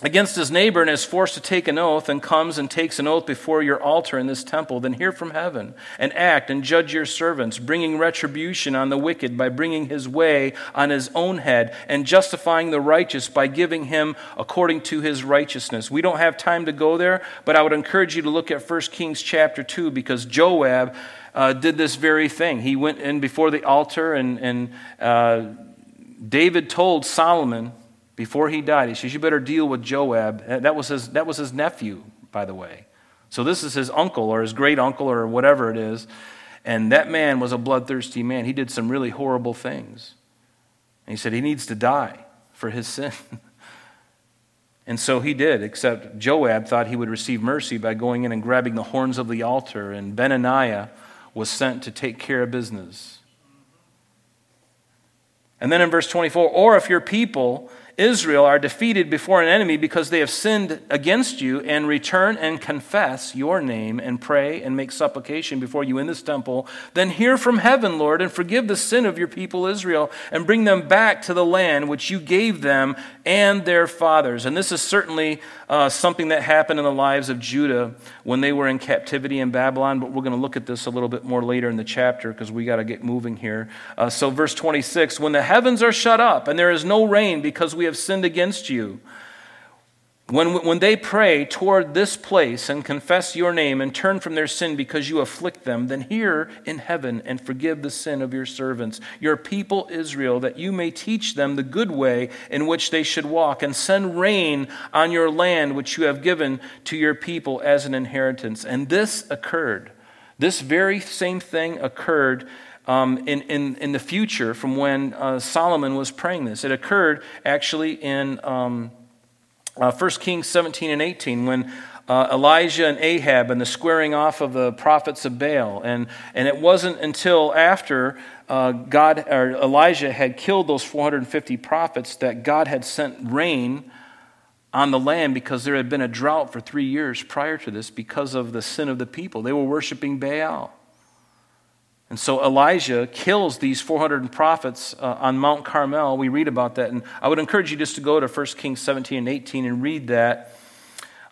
against his neighbor and is forced to take an oath and comes and takes an oath before your altar in this temple, then hear from heaven and act and judge your servants, bringing retribution on the wicked by bringing his way on his own head and justifying the righteous by giving him according to his righteousness. We don't have time to go there, but I would encourage you to look at 1 Kings chapter 2, because Joab did this very thing. He went in before the altar and David told Solomon before he died, he says, you better deal with Joab. That was his nephew, by the way. So this is his uncle or his great uncle or whatever it is. And that man was a bloodthirsty man. He did some really horrible things. And he said he needs to die for his sin. And so he did, except Joab thought he would receive mercy by going in and grabbing the horns of the altar. And Benaniah was sent to take care of business. And then in verse 24, or if your people, Israel, are defeated before an enemy because they have sinned against you, and return and confess your name and pray and make supplication before you in this temple, then hear from heaven, Lord, and forgive the sin of your people Israel and bring them back to the land which you gave them and their fathers. And this is certainly something that happened in the lives of Judah when they were in captivity in Babylon, but we're going to look at this a little bit more later in the chapter because we got to get moving here. So verse 26, when the heavens are shut up and there is no rain because we have sinned against you. When they pray toward this place and confess your name and turn from their sin because you afflict them, then hear in heaven and forgive the sin of your servants, your people Israel, that you may teach them the good way in which they should walk, and send rain on your land which you have given to your people as an inheritance. And this occurred. This very same thing occurred in the future from when Solomon was praying this. It occurred actually in 1 Kings 17 and 18 when Elijah and Ahab and the squaring off of the prophets of Baal. And it wasn't until after Elijah had killed those 450 prophets that God had sent rain on the land, because there had been a drought for 3 years prior to this because of the sin of the people. They were worshiping Baal. And so Elijah kills these 400 prophets on Mount Carmel. We read about that. And I would encourage you just to go to 1 Kings 17 and 18 and read that.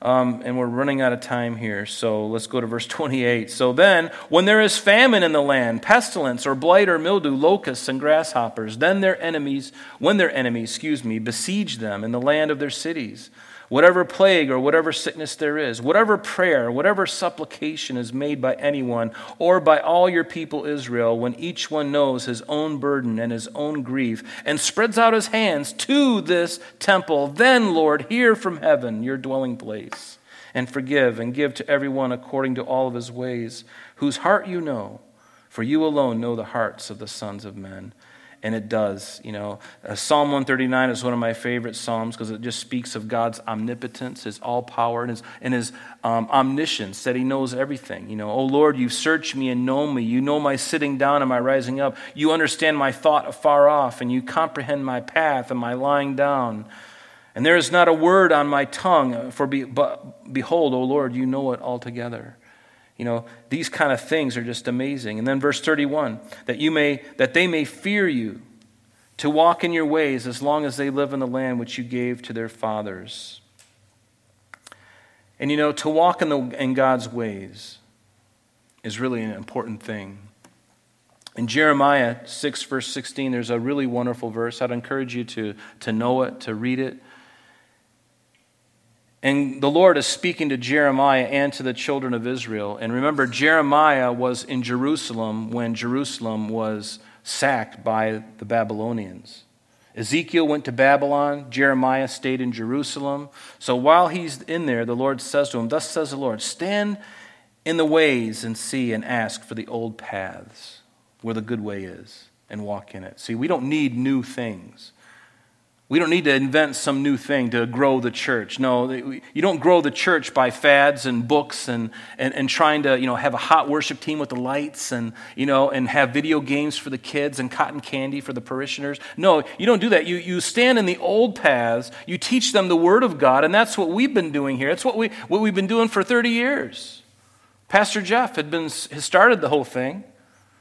And we're running out of time here, so let's go to verse 28. So then, when there is famine in the land, pestilence or blight or mildew, locusts and grasshoppers, then their enemies besiege them in the land of their cities. Whatever plague or whatever sickness there is, whatever prayer, whatever supplication is made by anyone or by all your people Israel, when each one knows his own burden and his own grief and spreads out his hands to this temple, then, Lord, hear from heaven your dwelling place and forgive and give to everyone according to all of his ways, whose heart you know, for you alone know the hearts of the sons of men. And it does, Psalm 139 is one of my favorite psalms because it just speaks of God's omnipotence, his all power, and his omniscience, that he knows everything. Oh Lord, you search me and know me. You know my sitting down and my rising up. You understand my thought afar off, and you comprehend my path and my lying down. And there is not a word on my tongue, but behold, O Lord, you know it altogether. These kind of things are just amazing. And then verse 31, that they may fear you to walk in your ways as long as they live in the land which you gave to their fathers. And to walk in God's ways is really an important thing. In Jeremiah 6, verse 16, there's a really wonderful verse. I'd encourage you to know it, to read it. And the Lord is speaking to Jeremiah and to the children of Israel. And remember, Jeremiah was in Jerusalem when Jerusalem was sacked by the Babylonians. Ezekiel went to Babylon. Jeremiah stayed in Jerusalem. So while he's in there, the Lord says to him, "Thus says the Lord, stand in the ways and see and ask for the old paths where the good way is and walk in it." See, we don't need new things. We don't need to invent some new thing to grow the church. No, you don't grow the church by fads and books and trying to have a hot worship team with the lights and have video games for the kids and cotton candy for the parishioners. No, you don't do that. You stand in the old paths. You teach them the Word of God, and that's what we've been doing here. That's what we've been doing for 30 years. Pastor Jeff has started the whole thing.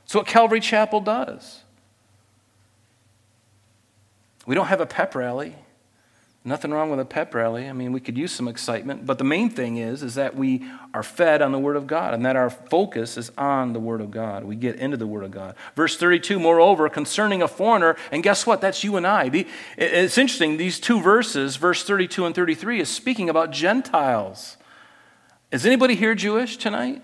It's what Calvary Chapel does. We don't have a pep rally. Nothing wrong with a pep rally. I mean, we could use some excitement. But the main thing is that we are fed on the Word of God and that our focus is on the Word of God. We get into the Word of God. Verse 32, moreover, concerning a foreigner, and guess what? That's you and I. It's interesting, these two verses, verse 32 and 33, is speaking about Gentiles. Is anybody here Jewish tonight?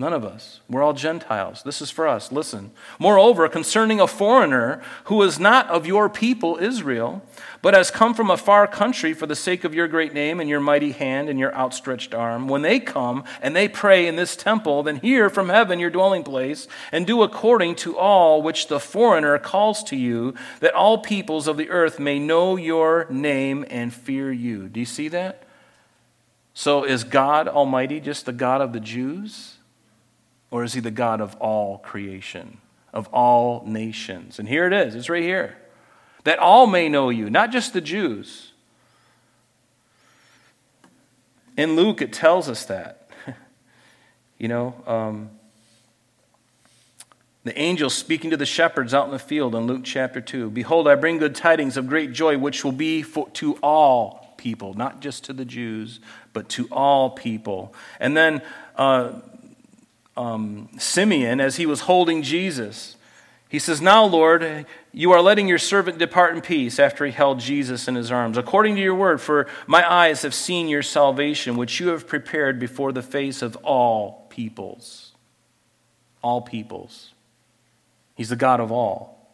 None of us. We're all Gentiles. This is for us. Listen. Moreover, concerning a foreigner who is not of your people Israel, but has come from a far country for the sake of your great name and your mighty hand and your outstretched arm, when they come and they pray in this temple, then hear from heaven your dwelling place and do according to all which the foreigner calls to you, that all peoples of the earth may know your name and fear you. Do you see that? So is God Almighty just the God of the Jews? Or is he the God of all creation, of all nations? And here it is. It's right here. That all may know you, not just the Jews. In Luke, it tells us that. The angel speaking to the shepherds out in the field in Luke chapter 2. Behold, I bring good tidings of great joy, which will be to all people, not just to the Jews, but to all people. And then... Simeon, as he was holding Jesus, he says, "Now, Lord, you are letting your servant depart in peace," after he held Jesus in his arms, "according to your word, for my eyes have seen your salvation, which you have prepared before the face of all peoples." All peoples. He's the God of all,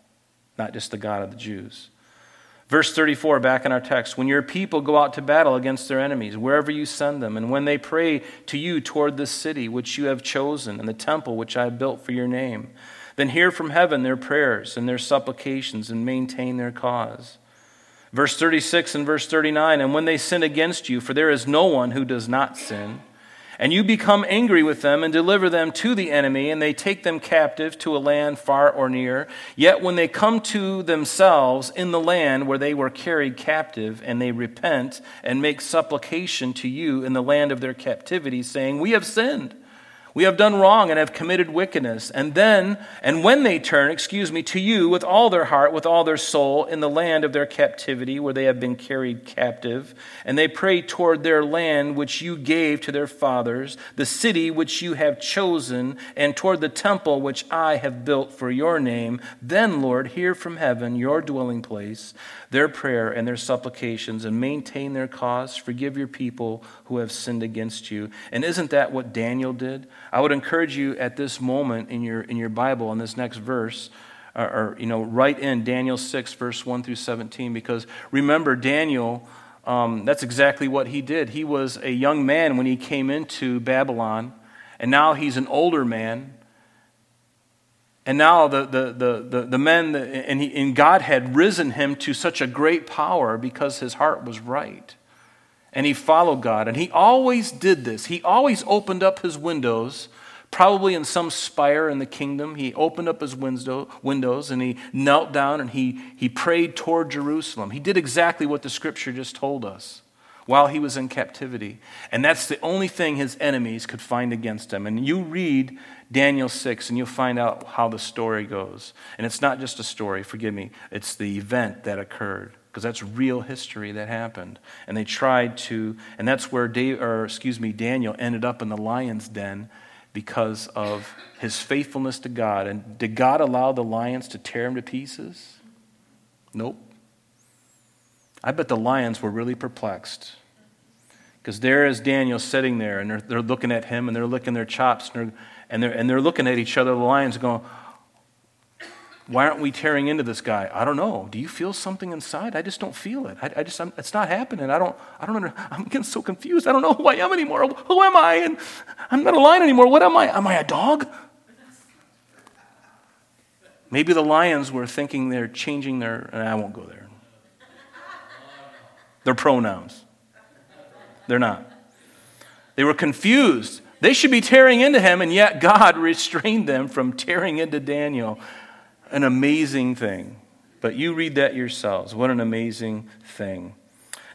not just the God of the Jews. Verse 34, back in our text, "When your people go out to battle against their enemies, wherever you send them, and when they pray to you toward this city which you have chosen and the temple which I have built for your name, then hear from heaven their prayers and their supplications and maintain their cause." Verse 36 and verse 39, "And when they sin against you, for there is no one who does not sin, and you become angry with them and deliver them to the enemy, and they take them captive to a land far or near. Yet when they come to themselves in the land where they were carried captive, and they repent and make supplication to you in the land of their captivity, saying, 'We have sinned. We have done wrong and have committed wickedness. And when they turn, to you with all their heart, with all their soul, in the land of their captivity where they have been carried captive, and they pray toward their land which you gave to their fathers, the city which you have chosen, and toward the temple which I have built for your name, then, Lord, hear from heaven your dwelling place, their prayer and their supplications, and maintain their cause. Forgive your people who have sinned against you. And isn't that what Daniel did? I would encourage you at this moment in your Bible, in this next verse, or write in Daniel 6, verse 1 through 17, because remember, Daniel, that's exactly what he did. He was a young man when he came into Babylon, and now he's an older man. And now the men and God had risen him to such a great power because his heart was right. And he followed God. And he always did this. He always opened up his windows, probably in some spire in the kingdom. He opened up his windows and he knelt down and he prayed toward Jerusalem. He did exactly what the scripture just told us while he was in captivity. And that's the only thing his enemies could find against him. And you read Daniel 6, and you'll find out how the story goes. And it's not just a story, forgive me. It's the event that occurred, because that's real history that happened. And they tried to, and that's where Daniel ended up in the lion's den because of his faithfulness to God. And did God allow the lions to tear him to pieces? Nope. I bet the lions were really perplexed. Because there is Daniel sitting there, and they're looking at him, and they're licking their chops, and they're looking at each other, the lions, going, why aren't we tearing into this guy? I don't know. Do you feel something inside? I just don't feel it. It's not happening. I'm getting so confused. I don't know who I am anymore. Who am I? And I'm not a lion anymore. What am I? Am I a dog? Maybe the lions were thinking they're changing their, and I won't go there. Their pronouns. They're not. They were confused. They should be tearing into him, and yet God restrained them from tearing into Daniel. An amazing thing. But you read that yourselves. What an amazing thing.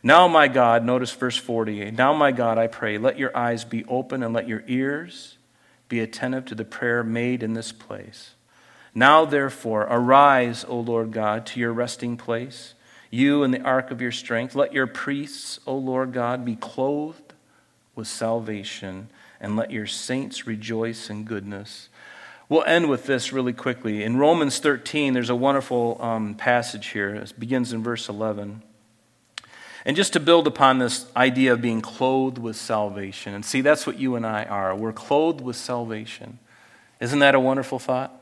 Now, my God, notice verse 48. Now, my God, I pray, let your eyes be open and let your ears be attentive to the prayer made in this place. Now, therefore, arise, O Lord God, to your resting place, you and the ark of your strength. Let your priests, O Lord God, be clothed with salvation, and let your saints rejoice in goodness. We'll end with this really quickly. In Romans 13, there's a wonderful passage here. It begins in verse 11. And just to build upon this idea of being clothed with salvation, and see, that's what you and I are. We're clothed with salvation. Isn't that a wonderful thought?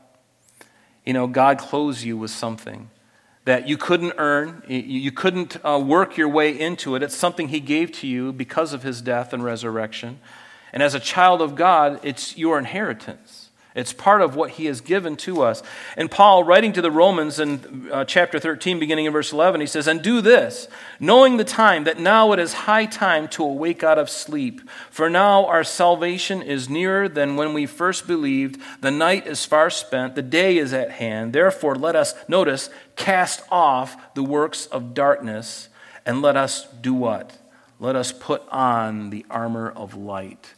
God clothes you with something that you couldn't earn, you couldn't work your way into it. It's something he gave to you because of his death and resurrection. And as a child of God, it's your inheritance. It's part of what he has given to us. And Paul, writing to the Romans in chapter 13, beginning in verse 11, he says, and do this, knowing the time, that now it is high time to awake out of sleep. For now our salvation is nearer than when we first believed. The night is far spent. The day is at hand. Therefore let us, notice, cast off the works of darkness, and let us do what? Let us put on the armor of light.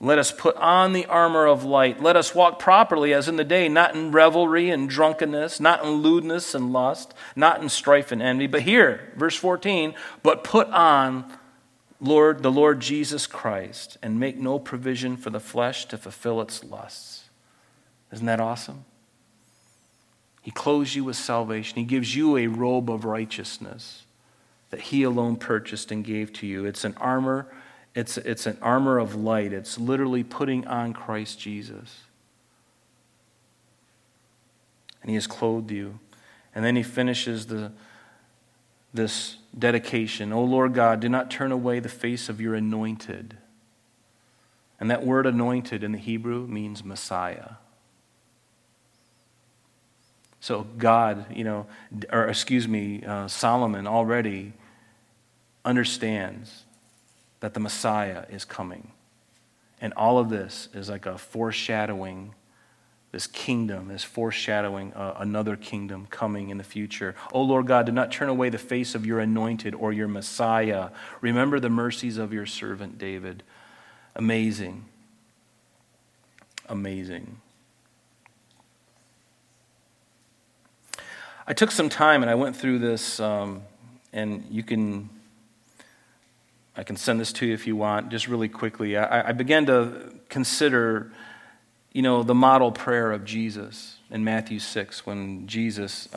Let us put on the armor of light. Let us walk properly as in the day, not in revelry and drunkenness, not in lewdness and lust, not in strife and envy. But here, verse 14, but put on the Lord Jesus Christ, and make no provision for the flesh to fulfill its lusts. Isn't that awesome? He clothes you with salvation. He gives you a robe of righteousness that he alone purchased and gave to you. It's an armor. It's an armor of light. It's literally putting on Christ Jesus. And he has clothed you. And then he finishes this dedication. O Lord God, do not turn away the face of your anointed. And that word anointed in the Hebrew means Messiah. So God, Solomon already understands that the Messiah is coming. And all of this is like a foreshadowing. This kingdom is foreshadowing another kingdom coming in the future. Oh, Lord God, do not turn away the face of your anointed or your Messiah. Remember the mercies of your servant David. Amazing. amazing. I took some time and I went through this, and I can send this to you if you want, just really quickly. I began to consider, the model prayer of Jesus in Matthew 6 when Jesus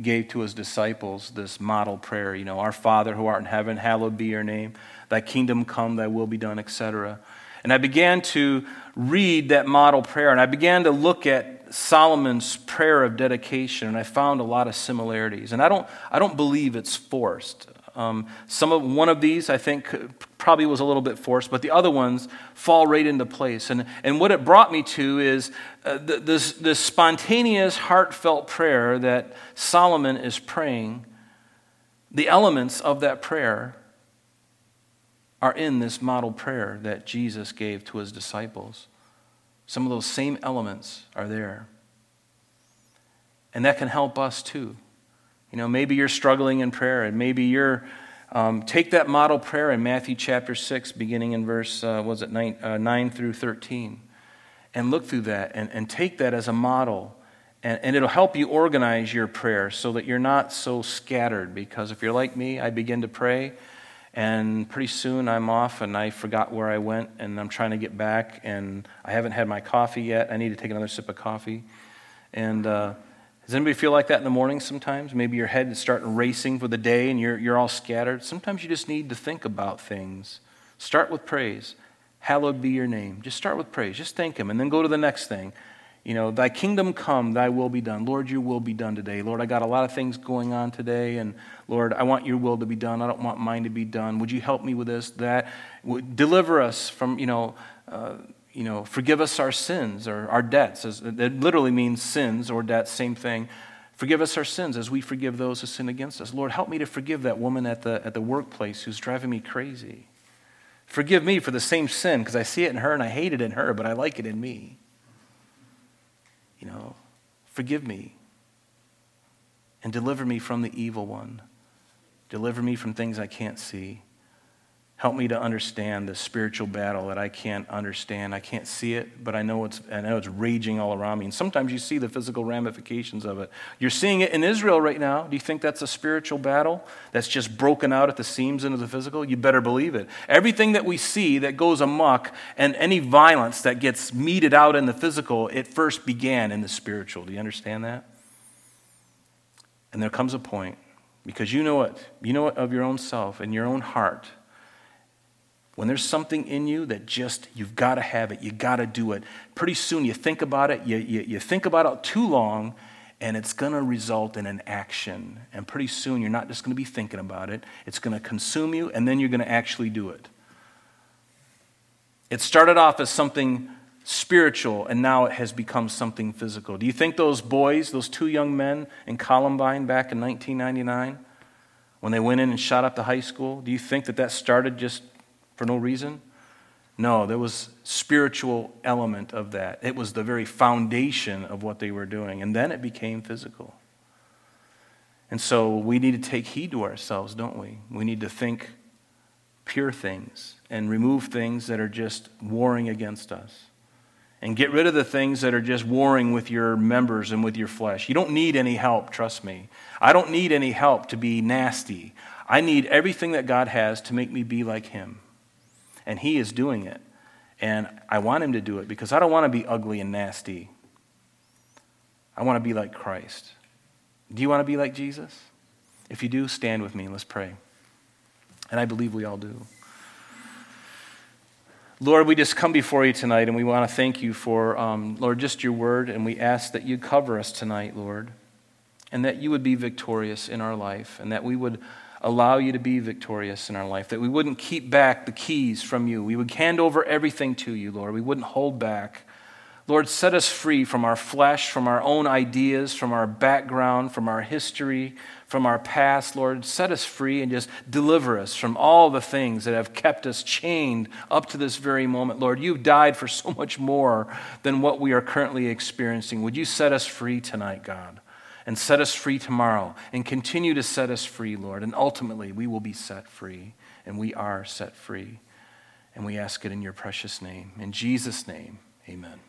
gave to his disciples this model prayer, our Father who art in heaven, hallowed be your name, thy kingdom come, thy will be done, etc. And I began to read that model prayer, and I began to look at Solomon's prayer of dedication, and I found a lot of similarities. And I don't believe it's forced. One of these, I think, probably was a little bit forced, but the other ones fall right into place. And what it brought me to is this spontaneous, heartfelt prayer that Solomon is praying. The elements of that prayer are in this model prayer that Jesus gave to his disciples. Some of those same elements are there. And that can help us too. Maybe you're struggling in prayer, and maybe you're, take that model prayer in Matthew chapter 6, beginning in verse, 9 through 13, and look through that and take that as a model, and it'll help you organize your prayer so that you're not so scattered, because if you're like me, I begin to pray, and pretty soon I'm off and I forgot where I went and I'm trying to get back and I haven't had my coffee yet. I need to take another sip of coffee. And does anybody feel like that in the morning sometimes? Maybe your head is starting racing for the day and you're all scattered. Sometimes you just need to think about things. Start with praise. Hallowed be your name. Just start with praise. Just thank him and then go to the next thing. Thy kingdom come, thy will be done. Lord, your will be done today. Lord, I got a lot of things going on today, and Lord, I want your will to be done. I don't want mine to be done. Would you help me with this, that? Deliver us from, forgive us our sins or our debts. That literally means sins or debts, same thing. Forgive us our sins as we forgive those who sin against us. Lord, help me to forgive that woman at the workplace who's driving me crazy. Forgive me for the same sin, because I see it in her and I hate it in her, but I like it in me. Forgive me and deliver me from the evil one. Deliver me from things I can't see. Help me to understand the spiritual battle that I can't understand. I can't see it, but I know it's raging all around me. And sometimes you see the physical ramifications of it. You're seeing it in Israel right now. Do you think that's a spiritual battle that's just broken out at the seams into the physical? You better believe it. Everything that we see that goes amok and any violence that gets meted out in the physical, it first began in the spiritual. Do you understand that? And there comes a point, because you know it of your own self and your own heart. When there's something in you that just, you've got to have it, you got to do it. Pretty soon you think about it, you think about it too long, and it's going to result in an action. And pretty soon you're not just going to be thinking about it, it's going to consume you, and then you're going to actually do it. It started off as something spiritual, and now it has become something physical. Do you think those boys, those two young men in Columbine back in 1999, when they went in and shot up the high school, do you think that started just for no reason? No, there was spiritual element of that. It was the very foundation of what they were doing. And then it became physical. And so we need to take heed to ourselves, don't we? We need to think pure things and remove things that are just warring against us. And get rid of the things that are just warring with your members and with your flesh. You don't need any help, trust me. I don't need any help to be nasty. I need everything that God has to make me be like him. And he is doing it. And I want him to do it because I don't want to be ugly and nasty. I want to be like Christ. Do you want to be like Jesus? If you do, stand with me and let's pray. And I believe we all do. Lord, we just come before you tonight and we want to thank you for, Lord, just your word. And we ask that you cover us tonight, Lord. And that you would be victorious in our life. And that we would allow you to be victorious in our life, that we wouldn't keep back the keys from you. We would hand over everything to you, Lord. We wouldn't hold back. Lord, set us free from our flesh, from our own ideas, from our background, from our history, from our past, Lord. Set us free and just deliver us from all the things that have kept us chained up to this very moment. Lord, you've died for so much more than what we are currently experiencing. Would you set us free tonight, God? And set us free tomorrow, and continue to set us free, Lord. And ultimately, we will be set free, and we are set free. And we ask it in your precious name. In Jesus' name, amen.